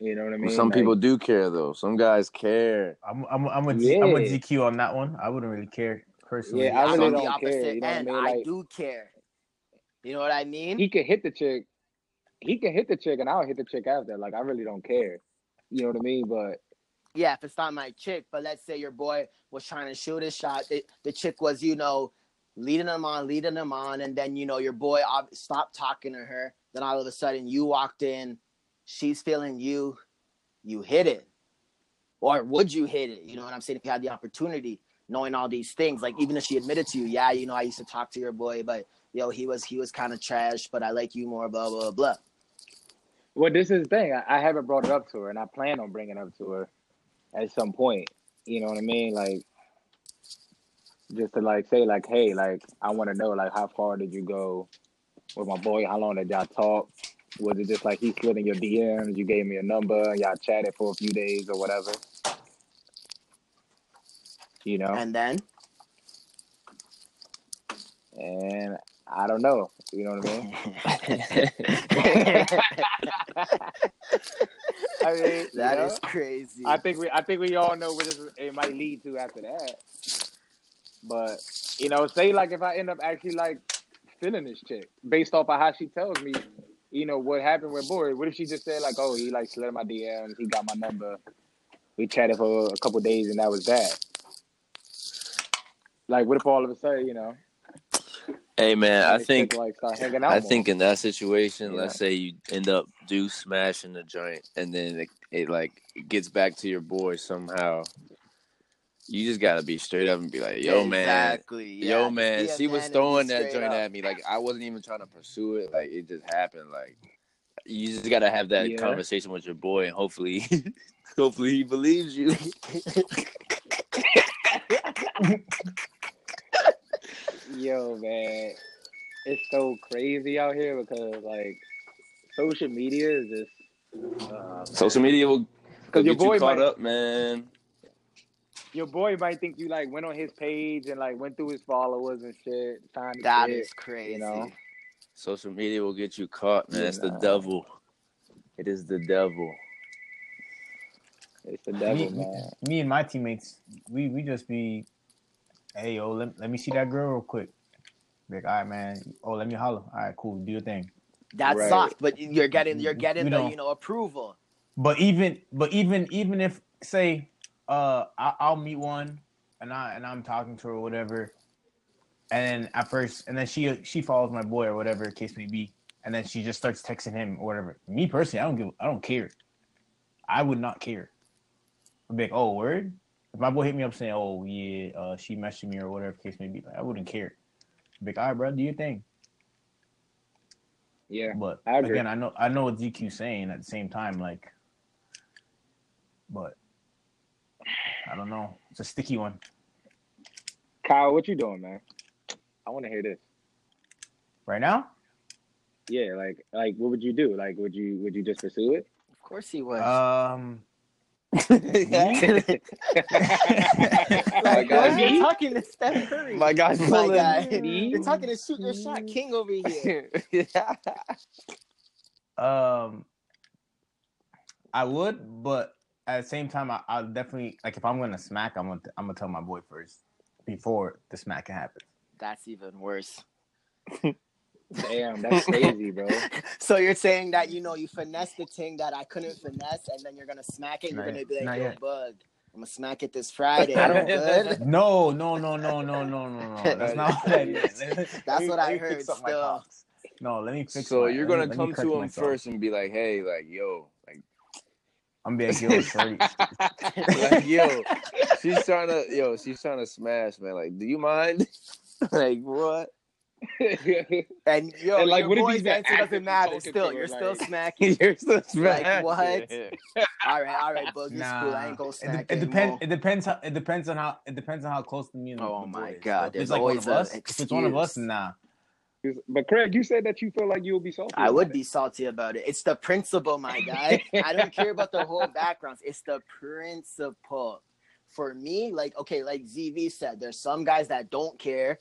You know what I mean? Well, some people do care, though. Some guys care. I'm with GQ on that one. I wouldn't really care, personally. Yeah, I'm on the opposite end. You know I mean? Like, I do care. You know what I mean? He could hit the chick. He can hit the chick, and I'll hit the chick after. Like, I really don't care. You know what I mean? But yeah, if it's not my chick, but let's say your boy was trying to shoot his shot. The chick was, you know, leading him on. And then, you know, your boy stopped talking to her. Then all of a sudden you walked in. She's feeling you. You hit it. Or would you hit it? You know what I'm saying? If you had the opportunity, knowing all these things, like even if she admitted to you, yeah, you know, I used to talk to your boy, but, yo, he was kind of trash, but I like you more, blah, blah, blah. Well, this is the thing. I haven't brought it up to her, and I plan on bringing it up to her at some point. You know what I mean? Like, just to, like, say, like, hey, like, I want to know, like, how far did you go with my boy? How long did y'all talk? Was it just, like, he slid in your DMs, you gave me a number, and y'all chatted for a few days or whatever? You know? And then? And I don't know. You know what I mean? I mean, that is crazy. I think we all know what it might lead to after that. But, you know, say, like, if I end up actually, like, feeling this chick based off of how she tells me, you know, what happened with Boyd. What if she just said, like, oh, he, like, slid in my DMs, he got my number, we chatted for a couple days, and that was that? Like, what if all of a sudden, you know? Hey, man, I think in that situation, let's say you end up smashing the joint, and then it gets back to your boy somehow. You just got to be straight up and be like, yo, man, yeah. Yo, man, she was throwing that joint at me. Like, I wasn't even trying to pursue it. Like, it just happened. Like, you just got to have that conversation with your boy, and hopefully he believes you. Yo, man, it's so crazy out here because, like, social media is just... social media will get you caught up, man. Your boy might think you, like, went on his page and, like, went through his followers and shit. That is crazy. You know? Social media will get you caught, man. It's the devil. It is the devil. It's the devil, man. Me and my teammates, we just be... Hey, yo, let me see that girl real quick. Like, all right, man. Oh, let me holler. All right, cool. Do your thing. That's soft, but you're getting the, you know, approval. But even if, say, I'll meet one, and I'm talking to her or whatever, and then at first, and then she follows my boy or whatever the case may be, and then she just starts texting him or whatever. Me personally, I don't care. I would not care. I'd be like, oh, word. If my boy hit me up saying, oh, yeah, she messaged me or whatever the case may be, like, I wouldn't care. I'd be like, all right, bro, do your thing. Yeah, but I agree. Again, I know what DQ's saying at the same time, like, but I don't know. It's a sticky one. Kyle, what you doing, man? I want to hear this. Right now? Yeah, like, what would you do? Like, would you just pursue it? Of course he would. Like, you're talking to Steph Curry. My God, you're talking to shoot your shot king over here. Yeah. I would, but at the same time, I'll definitely, like, if I'm gonna smack, I'm gonna tell my boy first before the smack can happen. That's even worse. Damn, that's crazy, bro. So you're saying that, you know, you finesse the thing that I couldn't finesse, and then you're gonna smack it. You're gonna be like, yo, bug, I'm gonna smack it this Friday. I don't good. No. That's not what I mean. That's what I heard. Still, no. Let me fix. So you're gonna come to him first and be like, hey, like, yo, like, I'm being yo, sorry. Like, yo, she's trying to smash, man. Like, do you mind? Like, what? And yo, and like, what if he's answer doesn't matter. Still, you're still smacking. You're still smacking. Like, what? Yeah. All right, bug. Nah. Cool. I ain't gonna smack. It depends on how close to me and oh my God, so it's like one of us. If it's one of us, nah. But Craig, you said that you feel like you'll be salty. I would be salty about it. It's the principle, my guy. I don't care about the whole backgrounds. It's the principle. for me, like, okay, like ZV said, there's some guys that don't care,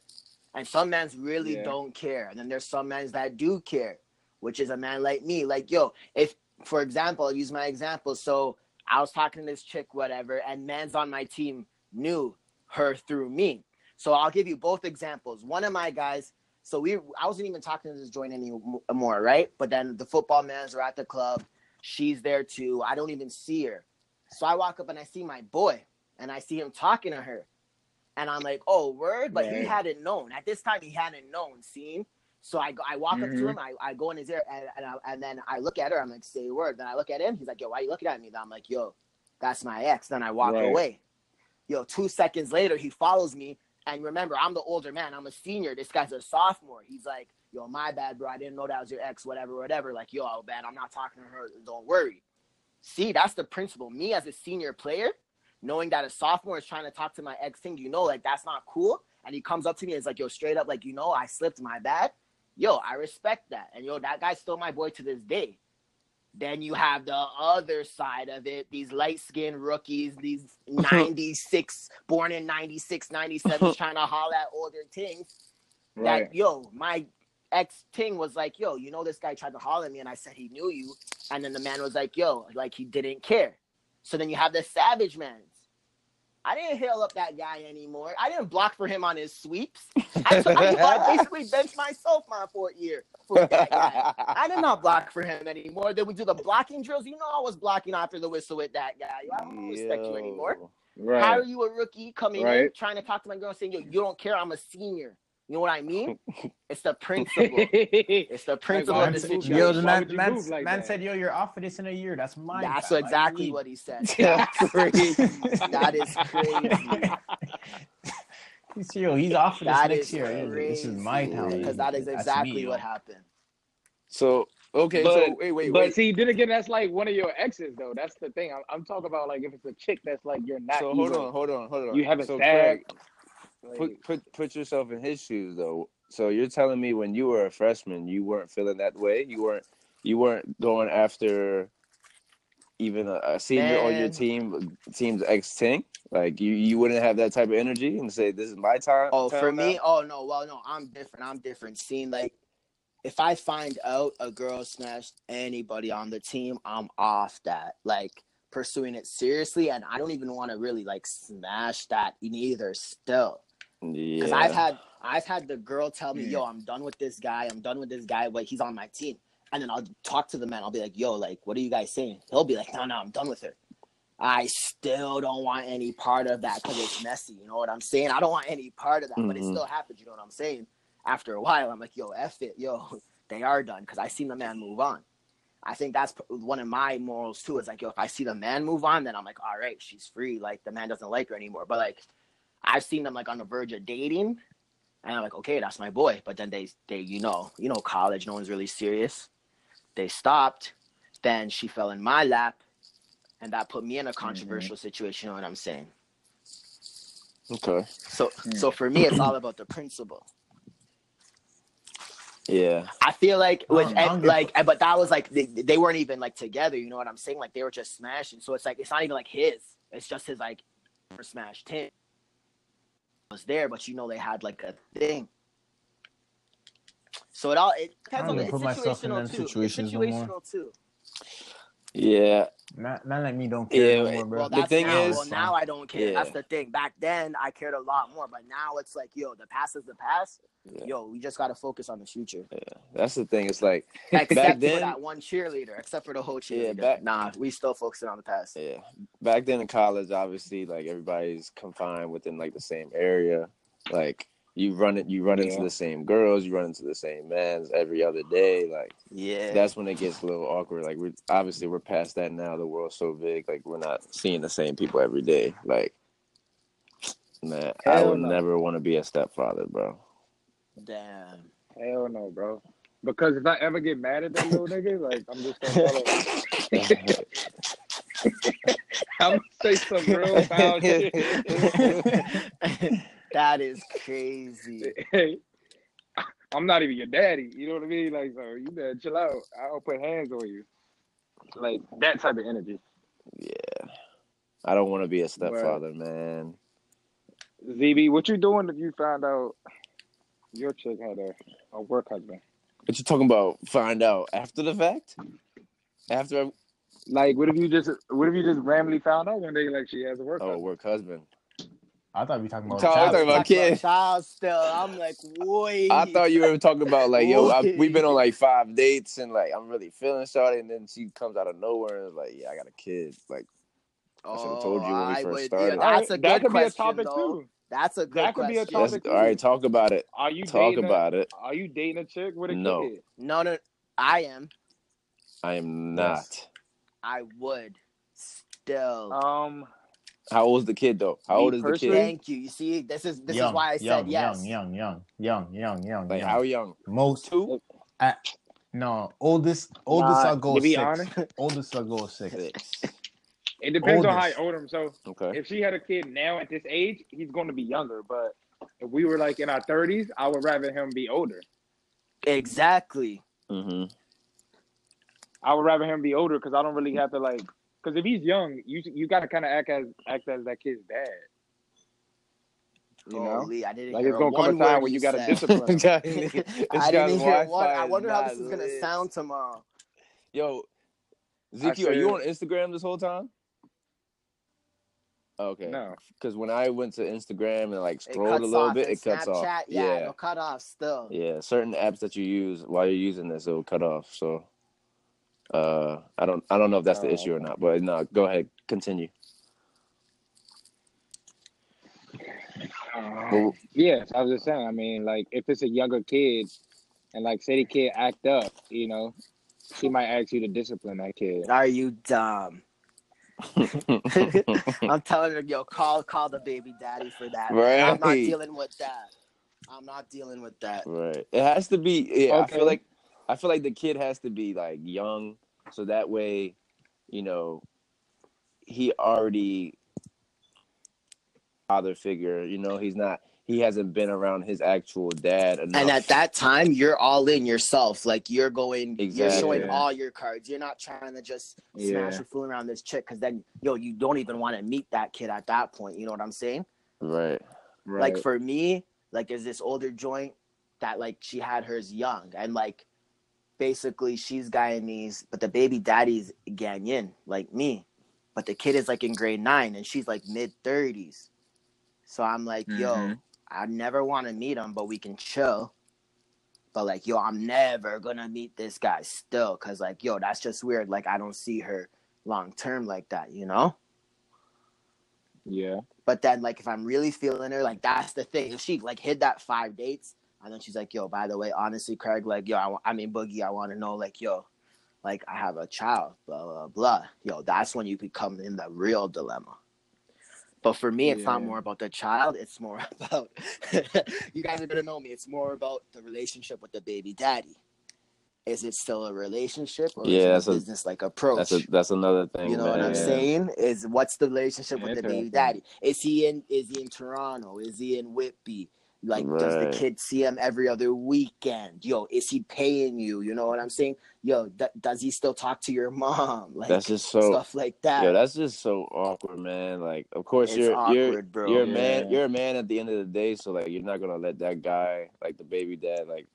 and some mans really don't care. And then there's some mans that do care, which is a man like me. Like, yo, if, for example, I'll use my example. So I was talking to this chick, whatever, and mans on my team knew her through me. So I'll give you both examples. One of my guys, so I wasn't even talking to this joint anymore, right? But then the football mans are at the club. She's there too. I don't even see her. So I walk up and I see my boy, and I see him talking to her. And I'm like, oh, word? But he hadn't known. At this time, he hadn't known, see? So I walk up to him. I go in his ear, and then I look at her. I'm like, say word. Then I look at him. He's like, yo, why are you looking at me? Then I'm like, yo, that's my ex. Then I walk away. Yo, 2 seconds later, he follows me. And remember, I'm the older man. I'm a senior. This guy's a sophomore. He's like, yo, my bad, bro. I didn't know that was your ex, whatever, whatever. Like, yo, oh, bad. I'm not talking to her. Don't worry. See, that's the principle. Me as a senior player, knowing that a sophomore is trying to talk to my ex thing, you know, like, that's not cool. And he comes up to me and is like, yo, straight up, like, you know, I slipped, my bad. Yo, I respect that. And, yo, that guy's still my boy to this day. Then you have the other side of it, these light-skinned rookies, these 96, born in 96, 97, trying to holler at older tings. Right. That, yo, my ex ting was like, yo, you know, this guy tried to holler at me, and I said he knew you. And then the man was like, yo, like, he didn't care. So then you have the savage mans. I didn't hail up that guy anymore. I didn't block for him on his sweeps. I basically benched myself my 4th year for that guy. I did not block for him anymore. Then we do the blocking drills. You know I was blocking after the whistle with that guy. I don't respect you anymore. Right. How are you a rookie coming in, trying to talk to my girl saying, yo, you don't care, I'm a senior. You know what I mean? It's the principle. It's the principle of the situation. Yo, the man said, yo, you're off for this in a year. That's mine. That's exactly what he said. That's crazy. That is crazy. Yo, he's off for this next year. This is my town. Because that is exactly what happened. So, okay. So, wait. But see, then again, that's like one of your exes, though. That's the thing. I'm talking about, like, if it's a chick that's like, you're not. So, hold on. You have a tag. Put yourself in his shoes, though. So you're telling me when you were a freshman, you weren't feeling that way? You weren't going after even a senior on your team's ex-ting? Like, you wouldn't have that type of energy and say, this is my time? Oh, for me? Now? Oh, no. Well, no, I'm different. Seeing, like, if I find out a girl smashed anybody on the team, I'm off that. Like, pursuing it seriously, and I don't even want to really like smash that either still, because I've had the girl tell me, yo, I'm done with this guy, but he's on my team. And then I'll talk to the man, I'll be like, yo, like, what are you guys saying? He'll be like, no, I'm done with her. I still don't want any part of that, because it's messy, you know what I'm saying? I don't want any part of that, but it still happens, you know what I'm saying? After a while, I'm like, yo, F it, yo, they are done, because I seen the man move on. I think that's one of my morals too. It's like, yo, if I see the man move on, then I'm like, all right, she's free. Like, the man doesn't like her anymore. But like, I've seen them like on the verge of dating, and I'm like, okay, that's my boy. But then they, you know, college, no one's really serious. They stopped. Then she fell in my lap, and that put me in a controversial situation. You know what I'm saying? Okay. So for me, it's all about the principle. Yeah, I feel like but that was like they weren't even like together. You know what I'm saying? Like, they were just smashing. So it's like, it's not even like his. It's just his, like, smashed him. It was there, but you know they had like a thing. So it depends on. It's situational too. Yeah. Not like me don't care anymore, bro. Well, the thing is, now I don't care. Yeah. That's the thing. Back then, I cared a lot more, but now it's like, yo, the past is the past. Yeah. Yo, we just gotta focus on the future. Yeah, that's the thing. It's like, except back then, for that one cheerleader, except for the whole cheerleader. Yeah, we still focusing on the past. Yeah, back then in college, obviously, like, everybody's confined within like the same area. Like, you run into the same girls, you run into the same mans every other day. Like, that's when it gets a little awkward. Like, we're past that now. The world's so big. Like, we're not seeing the same people every day. Like, man, I would never want to be a stepfather, bro. Damn. Hell no, bro. Because if I ever get mad at that little nigga, like, I'm just gonna follow. I'm gonna say some real foul shit. That is crazy. Hey, I'm not even your daddy. You know what I mean? Like, so you better chill out. I'll put hands on you. Like, that type of energy. Yeah. I don't want to be a stepfather, man. ZB, what you doing if you find out your chick had a work husband? What you talking about? Find out after the fact? After I... Like, what if you just randomly found out one day like she has a work husband? Oh, work husband. I thought we were talking about kids. Child still. I'm like, wait. I thought you were talking about like, yo, we've been on like 5 dates and like I'm really feeling shawty, and then she comes out of nowhere and is like, yeah, I got a kid. Like, I should have told you when we first started. Yeah, that's a good question. That could be a topic too. That's a good question. That could be a topic. All right, talk about it. Are you dating a chick with a kid? No. I am. I am not. Yes. I would still. How old is the kid though? How old is the kid? Thank you. You see, this is why I said yes. Young. Like how young? Most 2. No, oldest I'll go 6. Oldest I'll go 6. It depends on how you old him. So if she had a kid now at this age, he's going to be younger. But if we were like in our 30s, I would rather him be older. Exactly. Mm-hmm. I would rather him be older because I don't really have to like. Because if he's young, you got to kind of act as that kid's dad. You know, I didn't like hear it's gonna come a time when you got to discipline. I didn't hear one. I wonder how this is gonna sound tomorrow. Yo, Ziki, are you on Instagram this whole time? Okay. No. Because when I went to Instagram and like scrolled a little bit, it cuts off. Snapchat, yeah, it'll cut off still. Yeah, certain apps that you use while you're using this, it'll cut off. So, I don't know if that's the issue or not. But no, go ahead, continue. Yes, I was just saying. I mean, like if it's a younger kid, and like say the kid act up, you know, she might ask you to discipline that kid. Are you dumb? I'm telling her, yo, call the baby daddy for that. Right. I'm not dealing with that. Right. It has to be. Yeah. Okay. I feel like the kid has to be like young, so that way, you know, he already father figure. You know, he hasn't been around his actual dad enough. And at that time, you're all in yourself. Like, you're going, you're showing all your cards. You're not trying to just smash or fool around this chick because then, yo, you don't even want to meet that kid at that point. You know what I'm saying? Right. Like, for me, like, is this older joint that, like, she had hers young. And, like, basically, she's Guyanese, but the baby daddy's Ghanaian, like me. But the kid is, like, in grade 9, and she's, like, mid-30s. So I'm like, yo... I never want to meet him, but we can chill. But, like, yo, I'm never going to meet this guy still because, like, yo, that's just weird. Like, I don't see her long-term like that, you know? Yeah. But then, like, if I'm really feeling her, like, that's the thing. If she, like, hid that 5 dates and then she's like, yo, by the way, honestly, Craig, like, yo, Boogie, I want to know, like, yo, like, I have a child, blah, blah, blah. Yo, that's when you become in the real dilemma. But for me, it's not more about the child. It's more about, you guys are going to know me. It's more about the relationship with the baby daddy. Is it still a relationship or is it a business-like approach? That's another thing. You know what I'm saying? Is what's the relationship with the baby daddy? Is he in Toronto? Is he in Whitby? Like, does the kid see him every other weekend? Yo, is he paying you? You know what I'm saying? Yo, does he still talk to your mom? Like, that's just so stuff like that. Yo, that's just so awkward, man. Like, of course you're a man at the end of the day, so like you're not gonna let that guy, like the baby dad, like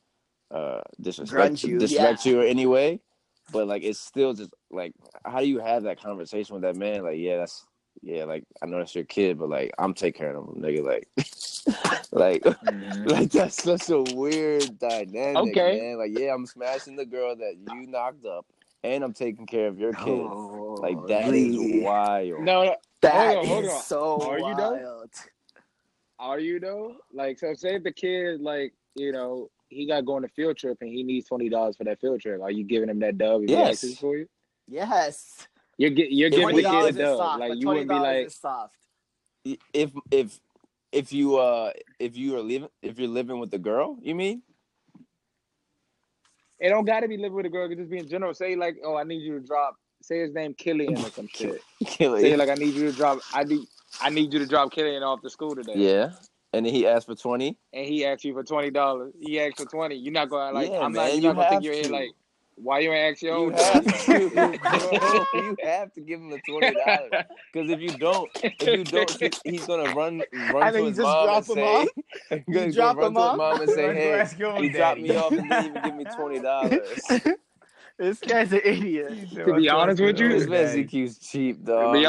disrespect you in any way. But like, it's still just like, how do you have that conversation with that man? Like, like I know that's your kid, but like I'm taking care of him, nigga. Like that's such a weird dynamic, man. Like, yeah, I'm smashing the girl that you knocked up, and I'm taking care of your kid. Oh, like, that is wild. No, that hold on. Is so wild. Are you though? Like, so say if the kid, like, you know, he got going to field trip and he needs $20 for that field trip. Are you giving him that dub? Yes. He asks for you? Yes. You're giving the kid a dub. Soft, like, you wouldn't be like soft. If you're living with the girl, you mean? It don't gotta be living with a girl. It could just be in general. Say like, oh, I need you to drop. Say his name, Killian, or some shit. Killian. Say like, I need you to drop Killian off to school today. Yeah. And then he asked for $20. And he asked you for $20. He asked for $20. You're not gonna like. I'm not. You're not gonna think you're in like. Why you ain't ask your own? You have to give him the $20 because if you don't, he's gonna run to his mom and say, "You drop him off." Hey, he dropped me off and didn't even give me $20. This guy's an idiot. To be honest with you, this Messi keeps cheap, dog. To be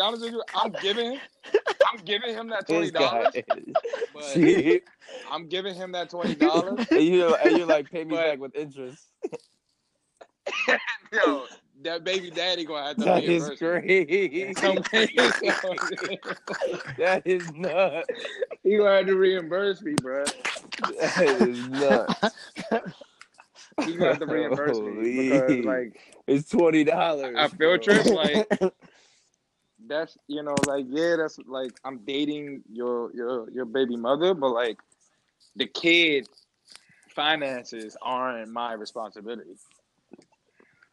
honest with you, I'm giving him that $20. See? I'm giving him that $20. And you like pay me back with interest. Yo, that baby daddy gonna have to that be a person. That is nuts. He gonna have to reimburse me, bro. That is nuts. He's gonna have to reimburse me because, like, it's $20. I feel tripped, like that's that's like I'm dating your baby mother, but like the kid finances aren't my responsibility.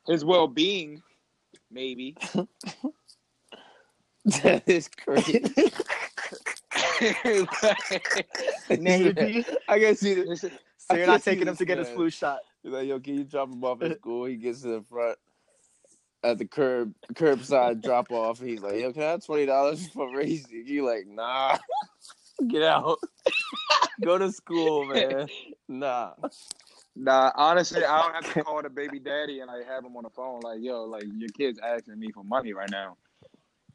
His well being, maybe. That is crazy. Like, I guess you. So you're not taking him to get his flu shot. You're like, yo, can you drop him off at school? He gets to the front at the curbside drop off. And he's like, yo, can I have $20 for raising? You like, nah. Get out. Go to school, man. Nah, honestly, I don't have to call the baby daddy and like have him on the phone. Like, yo, like your kid's asking me for money right now.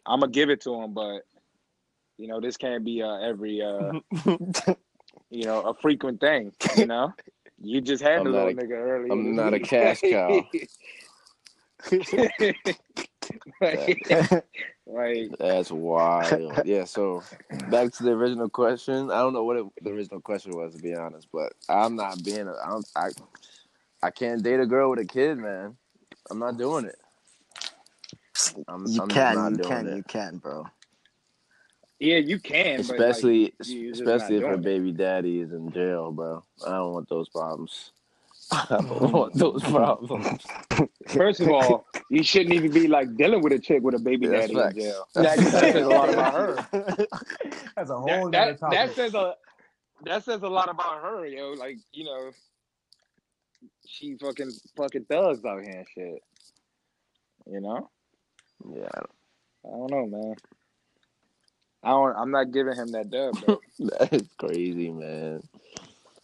I'm gonna give it to him, but this can't be a frequent thing, You just had the little nigga earlier. I'm not a cash cow. like, that's wild. Yeah, so back to the original question. I don't know what the original question was, to be honest, but I'm not being I can't date a girl with a kid, man. I'm not doing it. You can, bro. Yeah, you can. Especially if her baby daddy is in jail, bro. I don't want those problems. First of all, you shouldn't even be like dealing with a chick with a baby daddy in jail. That says a lot about her. That's a whole other topic. That says a lot about her, yo. Like, she fucking thugs out here and shit. Yeah. I don't know, man. I'm not giving him that dub, bro. That is crazy, man.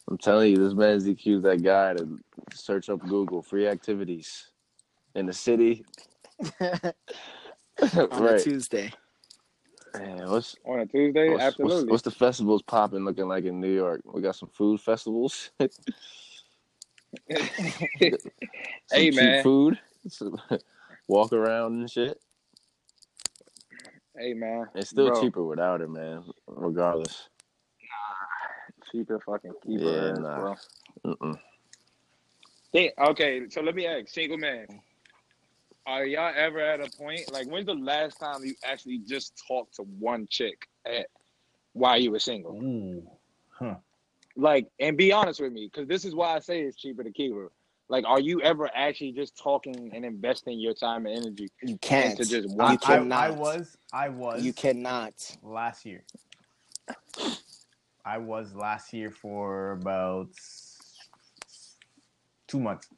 I'm telling you, this man ZQ's that guy to search up Google free activities in the city on a Tuesday. Man, on a Tuesday? Absolutely. What's the festivals popping looking like in New York? We got some food festivals. Hey, man. Food. Walk around and shit. Hey, man. It's still cheaper without it, man, regardless. Nah, cheaper, yeah, nah. Bro. Yeah, okay, so let me ask, single man, are y'all ever at a point, like, when's the last time you actually just talked to one chick while you were single? Ooh, huh. Like, and be honest with me, because this is why I say it's cheaper to keep her. Like, are you ever actually just talking and investing your time and energy? You can't. I was. You cannot. Last year. I was last year for about 2 months.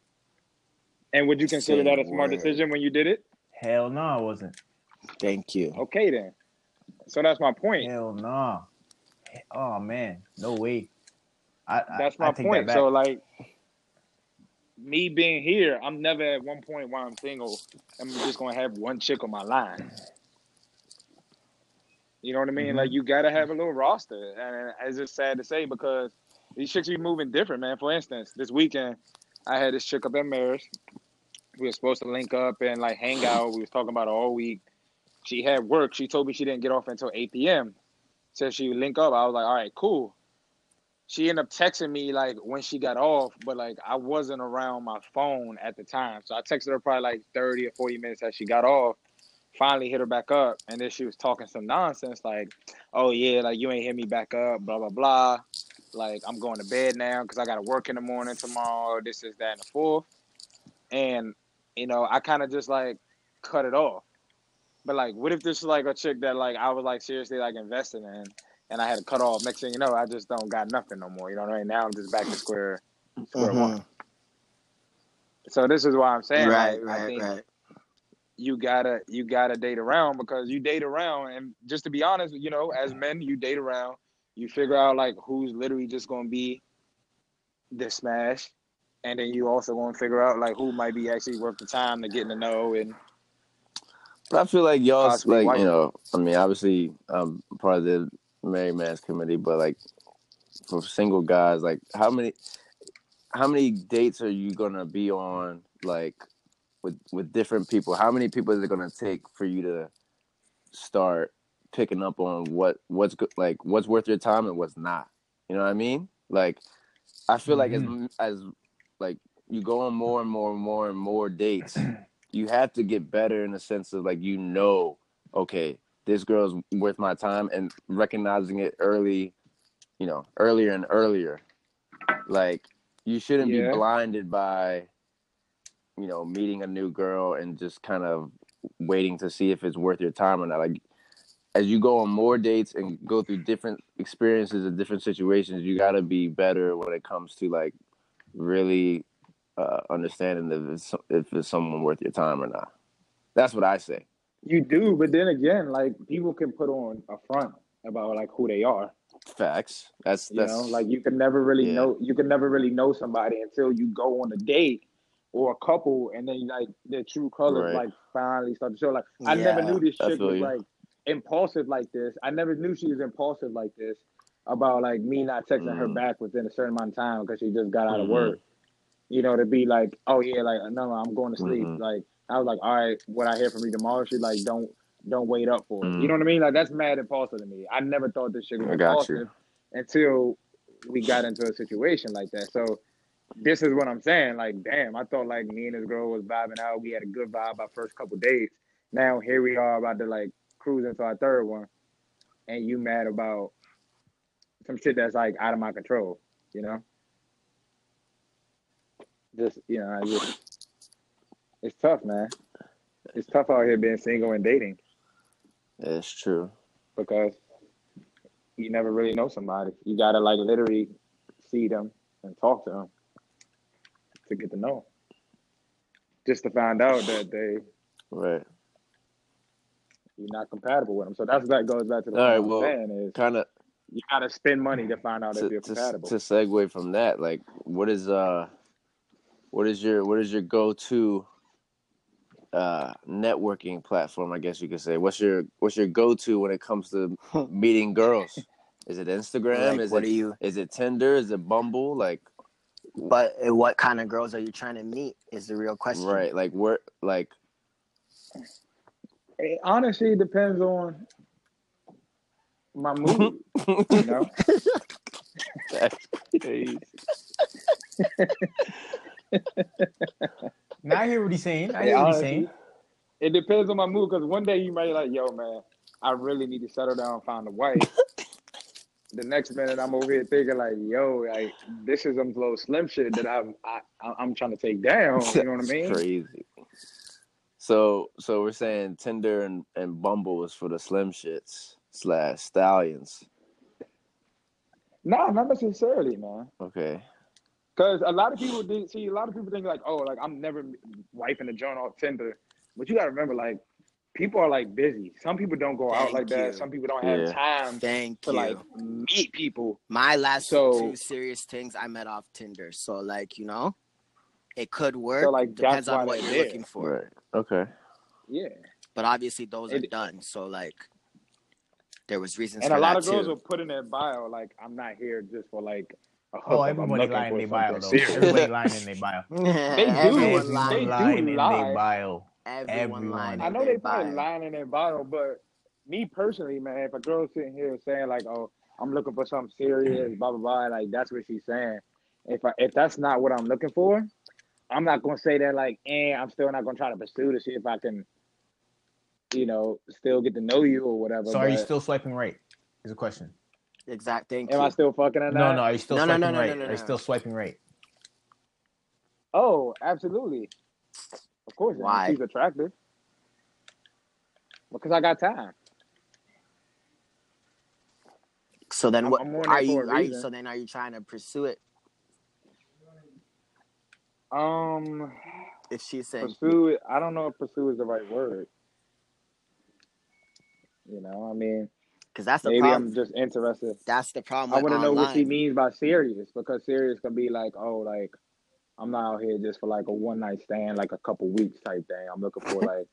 And would you consider that a smart decision when you did it? Hell no, I wasn't. Thank you. Okay, then. So that's my point. Hell no. Oh, man. No way. That's my point. That so, like... Me being here, I'm never at one point while I'm single, I'm just going to have one chick on my line. You know what I mean? Mm-hmm. Like, you got to have a little roster. And it's just sad to say because these chicks be moving different, man. For instance, this weekend, I had this chick up at Maris. We were supposed to link up and, like, hang out. We was talking about her all week. She had work. She told me she didn't get off until 8 p.m. So she would link up. I was like, all right, cool. She ended up texting me, like, when she got off, but, like, I wasn't around my phone at the time. So I texted her probably, like, 30 or 40 minutes as she got off, finally hit her back up, and then she was talking some nonsense, like, oh, yeah, like, you ain't hit me back up, blah, blah, blah. Like, I'm going to bed now because I got to work in the morning tomorrow, this, is that, and the fourth. And, I kind of just, like, cut it off. But, like, what if this is, like, a chick that, like, I was, like, seriously, like, invested in? And I had to cut off. Next thing you know, I just don't got nothing no more. You know what I mean? Now I'm just back to square from square one. So this is why I'm saying, I think you gotta date around, because you date around, and just to be honest, you know, as men, you date around, you figure out like who's literally just gonna be the smash, and then you also gonna figure out like who might be actually worth the time to getting to know. And but I feel like y'all, like, you know, I mean, obviously I'm part of the married man's committee, but like for single guys, like how many dates are you gonna be on, like with different people? How many people is it gonna take for you to start picking up on what's good, like what's worth your time and what's not? You know what I mean? Like I feel like as like you go on more and more and more and more dates, you have to get better in the sense of like, you know, okay, this girl's worth my time, and recognizing it early, you know, earlier and earlier. Like you shouldn't be blinded by, you know, meeting a new girl and just kind of waiting to see if it's worth your time or not. Like as you go on more dates and go through different experiences and different situations, you got to be better when it comes to like really understanding if it's someone worth your time or not. That's what I say. You do, but then again, like people can put on a front about like who they are. Facts. That's you know, like you can never really know. You can never really know somebody until you go on a date or a couple, and then like their true colors like finally start to show. Like I never knew this chick was like impulsive like this. I never knew she was impulsive like this about like me not texting her back within a certain amount of time because she just got out of work. You know, to be like, oh yeah, like no, I'm going to sleep. Like I was like, all right, what I hear from you tomorrow, she like don't wait up for it. You know what I mean? Like that's mad impulsive to me. I never thought this shit was impulsive until we got into a situation like that. So this is what I'm saying. Like, damn, I thought like me and this girl was vibing out. We had a good vibe our first couple dates. Now here we are about to like cruise into our third one, and you mad about some shit that's like out of my control. You know? Just, you know, it's tough, man. It's tough out here being single and dating. It's true. Because you never really know somebody. You got to, like, literally see them and talk to them to get to know them. Just to find out that they... Right. You're not compatible with them. So that's that goes back to the point I'm saying is... Kind of... You got to spend money to find out if you're compatible. To segue from that, like, what is your go-to networking platform, I guess you could say? What's your go-to when it comes to meeting girls? Is it Instagram? Like, is it Tinder? Is it Bumble? Like, but what kind of girls are you trying to meet is the real question. Right. Like it honestly depends on my mood. You know? That's crazy. Now I hear what he's saying. It depends on my mood, because one day you might be like, yo, man, I really need to settle down and find a wife. The next minute I'm over here thinking like, yo, like this is some little slim shit that I'm trying to take down. You know what I mean? Crazy. So we're saying Tinder and Bumble is for the slim shits / stallions. No, not necessarily, man. Okay. Because a lot of people think like, oh, like I'm never wiping the joint off Tinder. But you gotta remember, like, people are like busy. Some people don't go out like that. Some people don't have time to like meet people. My last two serious things I met off Tinder. So like, you know, it could work. So, like, depends on what you're looking for. Right. Okay. Yeah. But obviously those are done. So like there was reasons for that too. And a lot of girls will put in their bio like, I'm not here just for like everybody lying in their bio, though. Everybody lying in their bio. Everyone lying in their bio. I know they probably lying in their bio, but me personally, man, if a girl sitting here saying like, "Oh, I'm looking for something serious," blah blah blah, like that's what she's saying. If that's not what I'm looking for, I'm not gonna say that. Like, I'm still not gonna try to pursue to see if I can, you know, still get to know you or whatever. So, are you still swiping right? Is the question. Exact thing. Am I still fucking or not? No, are you still swiping right? Are you still swiping right? Oh, absolutely. Of course. Why? She's attractive. Because I got time. So then, what are you trying to pursue it? If she's saying pursue, I don't know if pursue is the right word. You know, I mean, because that's the maybe problem. I'm just interested. That's the problem. I want to know what she means by serious, because serious can be like, oh, like I'm not out here just for like a one night stand, like a couple weeks type thing. I'm looking for like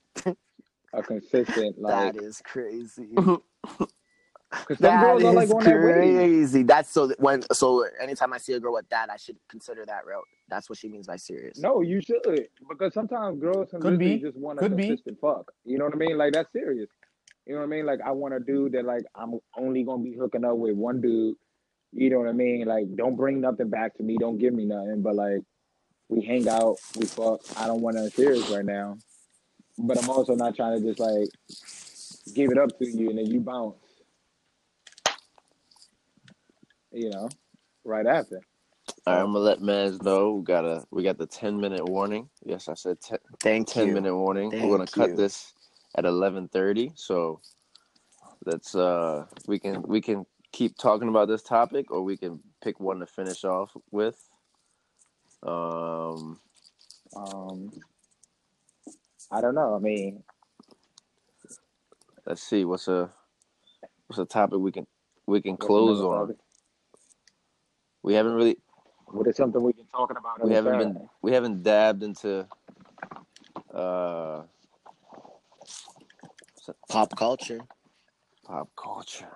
a consistent. Like, that is crazy. Because some girls are like on that crazy. That's so so anytime I see a girl with that, I should consider that route. That's what she means by serious. No, you should, because sometimes girls can be just want a consistent fuck. You know what I mean? Like that's serious. You know what I mean? Like, I want a dude that, like, I'm only going to be hooking up with one dude. You know what I mean? Like, don't bring nothing back to me. Don't give me nothing. But, like, we hang out. We fuck. I don't want nothing serious right now. But I'm also not trying to just, like, give it up to you and then you bounce. You know? Right after. All right, I'm going to let Maz know. We got the 10-minute warning. Yes, I said 10. Thank you. 10-minute warning. We're going to cut this at 11:30, so that's we can keep talking about this topic, or we can pick one to finish off with. I don't know. I mean, let's see what's a topic we can close on. Topic? We haven't really. What is something we've been talking about? We haven't dabbed into. Pop culture. Pop culture.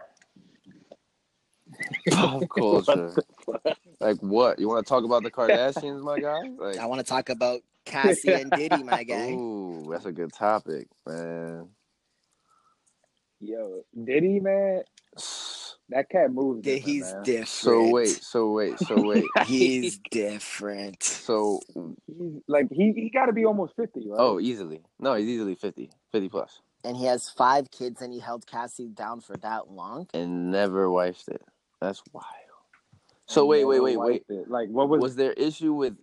Like what? You want to talk about the Kardashians, my guy? Like, I want to talk about Cassie and Diddy, my guy. Ooh, that's a good topic, man. Yo, Diddy, man. That cat moves different, he's man. Different. So wait. He's different. So he's, like he got to be almost 50, right? Oh, easily. No, he's easily 50 plus. And he has 5 kids, and he held Cassie down for that long, and never wifed it. That's wild. So wait. Like, what was there issue with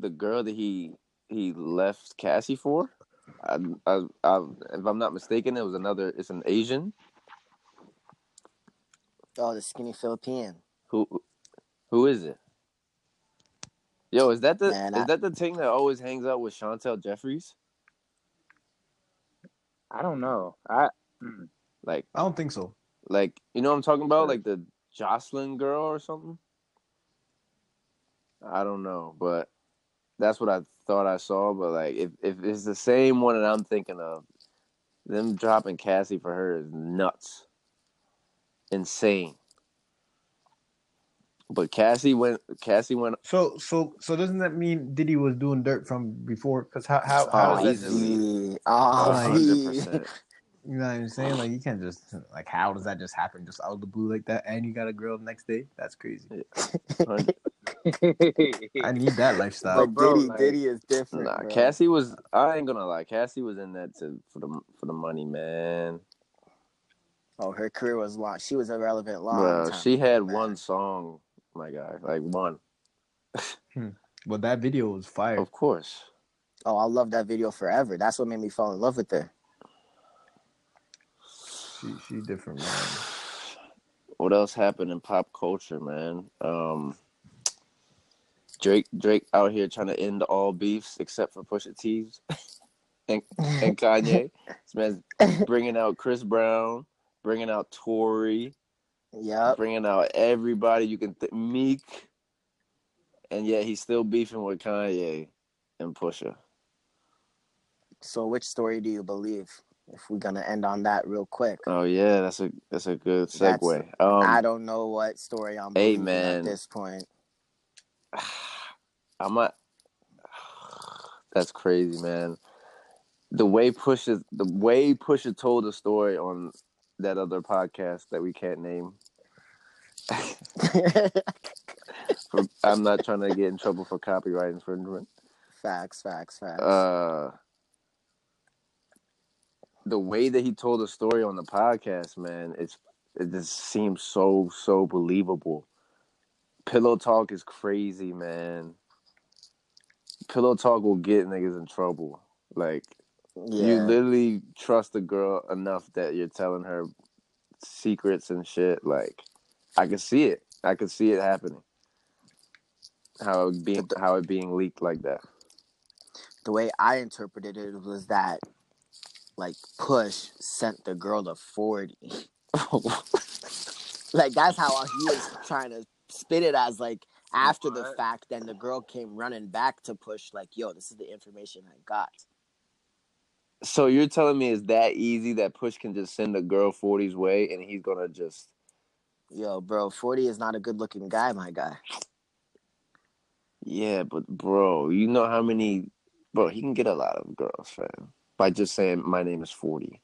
the girl that he left Cassie for? I, if I'm not mistaken, it was another. It's an Asian. Oh, the skinny Filipino. Who is it? Yo, is that the thing that always hangs out with Chantel Jeffries? I don't know. I don't think so. Like, you know what I'm talking about? Like the Jocelyn girl or something? I don't know, but that's what I thought I saw. But like, if it's the same one that I'm thinking of, them dropping Cassie for her is nuts. Insane. But Cassie went. So doesn't that mean Diddy was doing dirt from before? Because how does that? 100%. You know what I'm saying? Like, you can't just like, how does that just happen? Just out of the blue like that, and you got a girl the next day? That's crazy. I need that lifestyle. But bro, Diddy is different. Nah, bro. Cassie was. I ain't gonna lie. Cassie was in that for the money, man. Oh, her career was long. She was irrelevant long. Bro, she had one song. My God, like one. But that video was fire. Of course. Oh, I love that video forever. That's what made me fall in love with her. She's different, man. What else happened in pop culture, man? Drake out here trying to end all beefs except for Pusha T's and Kanye. This man's bringing out Chris Brown, bringing out Tory. Yeah, bringing out everybody you can Meek, and yet he's still beefing with Kanye and Pusha. So, which story do you believe? If we're gonna end on that real quick. Oh yeah, that's a good segue. I don't know what story I'm believing at this point. I'm not. That's crazy, man. The way Pusha told the story on that other podcast that we can't name. I'm not trying to get in trouble for copyright infringement. Facts. The way that he told the story on the podcast, man, it just seems so believable. Pillow talk is crazy, man. Pillow talk will get niggas in trouble. Like, yeah. You literally trust a girl enough that you're telling her secrets and shit. Like, I could see it happening. How it being leaked like that. The way I interpreted it was that, like, Push sent the girl to 40. Like, that's how he was trying to spit it, as like after the fact. Then the girl came running back to Push, like, yo, this is the information I got. So you're telling me it's that easy that Push can just send a girl 40's way and he's gonna just... Yo, bro, 40 is not a good-looking guy, my guy. Yeah, but, bro, you know how many... Bro, he can get a lot of girls, fam. By just saying, my name is 40.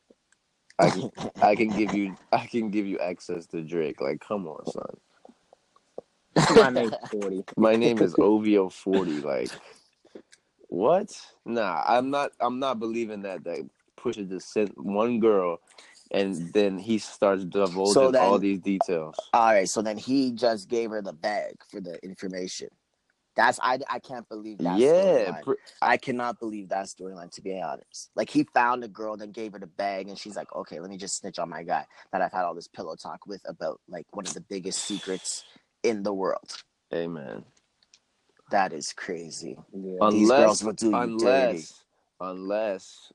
I can give you access to Drake. Like, come on, son. My name's 40. My name is OVO 40, like... What? Nah, I'm not believing that Pusha just sent one girl, and then he starts divulging all these details. All right, so then he just gave her the bag for the information. That's... I can't believe that. Yeah, I cannot believe that storyline, to be honest. Like, he found a girl, then gave her the bag, and she's like, okay, let me just snitch on my guy that I've had all this pillow talk with about, like, one of the biggest secrets in the world. Amen. That is crazy. Yeah. Unless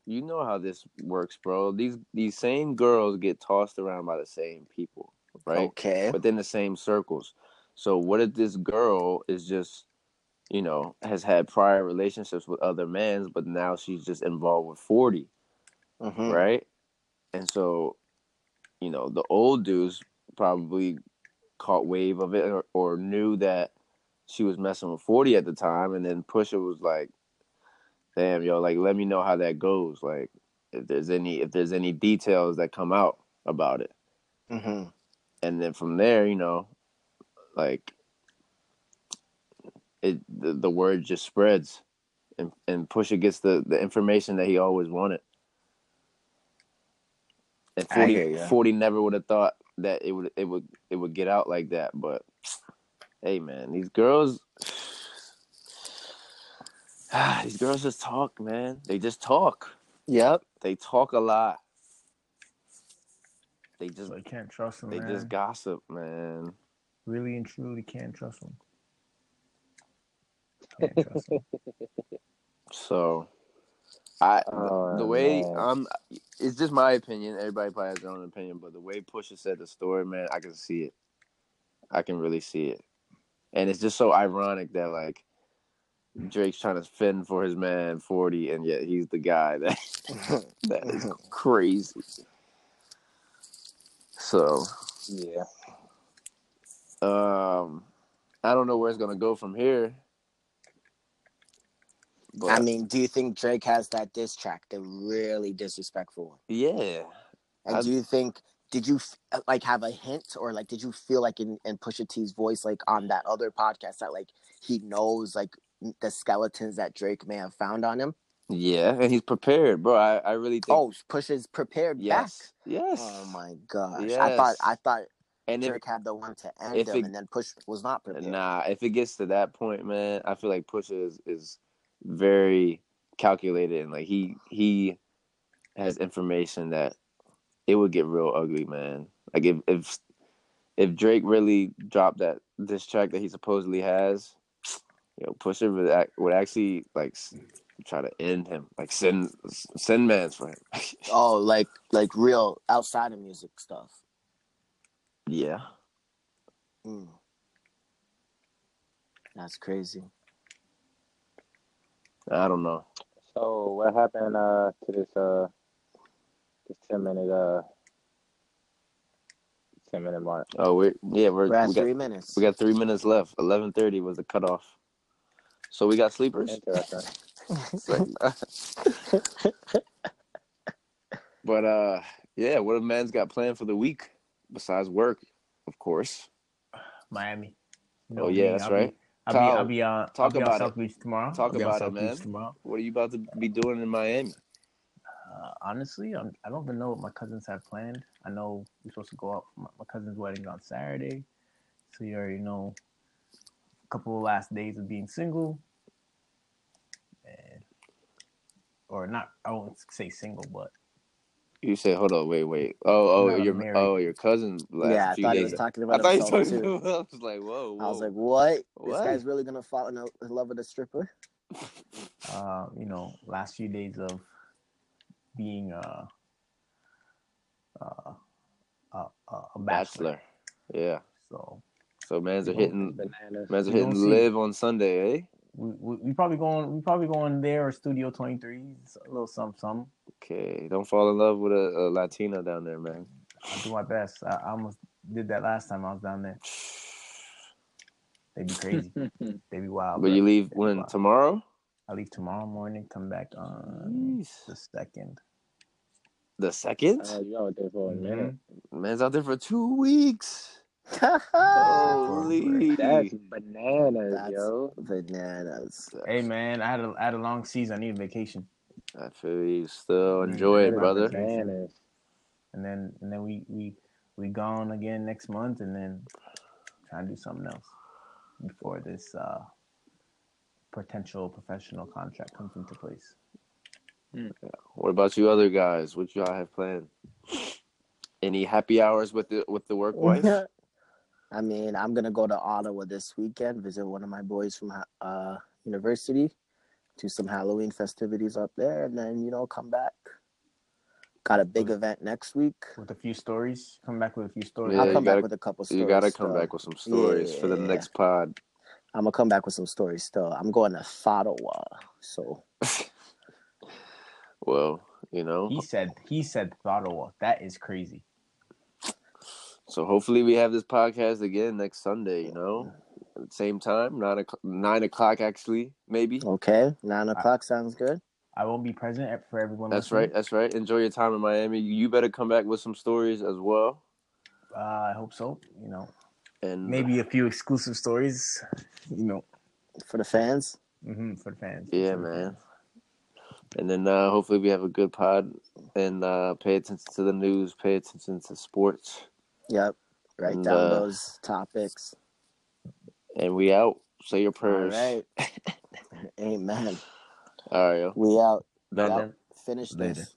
you know how this works, bro. These same girls get tossed around by the same people, right? Okay. Within the same circles. So what if this girl is just, you know, has had prior relationships with other men, but now she's just involved with 40, mm-hmm. right? And so, you know, the old dudes probably caught wave of it or knew that she was messing with 40 at the time, and then Pusha was like, damn, yo, like, let me know how that goes. Like, if there's any details that come out about it. Mm-hmm. And then from there, you know, like, the word just spreads, and Pusha gets the information that he always wanted. And 40 never would have thought that it would get out like that, but hey, man, these girls just talk, man. They just talk. Yep. They talk a lot. They just... I can't trust them, They just gossip, man. Really and truly can't trust them. Can't trust them. So, it's just my opinion. Everybody probably has their own opinion, but the way Pusha said the story, man, I can see it. I can really see it. And it's just so ironic that, like, Drake's trying to fend for his man 40, and yet he's the guy that that is crazy. So, yeah. I don't know where it's gonna go from here. But, I mean, do you think Drake has that diss track, the really disrespectful one? Yeah. And do you think... Did you, like, have a hint, or, like, did you feel like in Pusha T's voice, like, on that other podcast, that, like, he knows, like, the skeletons that Drake may have found on him? Yeah, and he's prepared, bro. I really think... Oh, Pusha's prepared. Yes. Back. Yes. Oh, my gosh. Yes. I thought and Drake had the one to end him, and then Pusha was not prepared. Nah, if it gets to that point, man, I feel like Pusha is very calculated, and, like, he has information that... It would get real ugly, man. Like, if Drake really dropped that diss track that he supposedly has, you know, Pusha would actually, like, try to end him, like, send mans for him. Oh, like real outside of music stuff. Yeah. Mm. That's crazy. I don't know. So what happened to this? 10 minute mark. Oh, we're at 3 minutes. We got 3 minutes left. 11:30 was the cutoff. So we got sleepers. Interesting. But yeah, what a man's got planned for the week besides work, of course. Miami. No, oh yeah, that's I'll right. I'll be on South Beach tomorrow. Talk about it, man. What are you about to be doing in Miami? Honestly, I don't even know what my cousins have planned. I know we're supposed to go out for my cousin's wedding on Saturday. So you already know a couple of last days of being single. And, or not, I won't say single, but You said, hold on, wait. Your cousin's black. Yeah, I thought he was talking about himself too. I was like, whoa. I was like, what? This guy's really gonna fall in love with a stripper? Last few days of being a bachelor. Yeah. So man's are hitting bananas. Man's are hitting live on Sunday, eh? We probably going there or Studio 23. It's a little something. Okay, don't fall in love with a Latina down there, man. I do my best. I almost did that last time I was down there. They'd be crazy. They'd be wild. But you leave when? Tomorrow? I leave tomorrow morning. Come back on the 2nd. The 2nd? You're out there for a minute. Man's out there for 2 weeks. Holy, that's bananas, bananas. Hey man, I had a long season. I need a vacation. I feel you. Still enjoy it, brother. Bananas. And then we gone again next month, and then try to do something else before this potential professional contract comes into place. Mm. What about you, other guys? What y'all have planned? Any happy hours with the work wife? I mean, I'm going to go to Ottawa this weekend, visit one of my boys from university, do some Halloween festivities up there, and then, come back. Got a big event next week. With a few stories? Come back with a few stories? Yeah, I'll come back with a couple stories. You got to come back with some stories for the next pod. I'm going to come back with some stories still. I'm going to Ottawa, so. Well, He said Ottawa. That is crazy. So hopefully we have this podcast again next Sunday, at the same time, 9 o'clock actually, maybe. Okay, 9 o'clock sounds good. I won't be present for everyone. That's right. Enjoy your time in Miami. You better come back with some stories as well. I hope so, And maybe a few exclusive stories, For the fans? Mm-hmm, for the fans. Yeah, man. And then hopefully we have a good pod and pay attention to the news, pay attention to sports. Yep. Write down those topics. And we out. Say your prayers. All right. Amen. All right, yo. We out. Finish this. Later.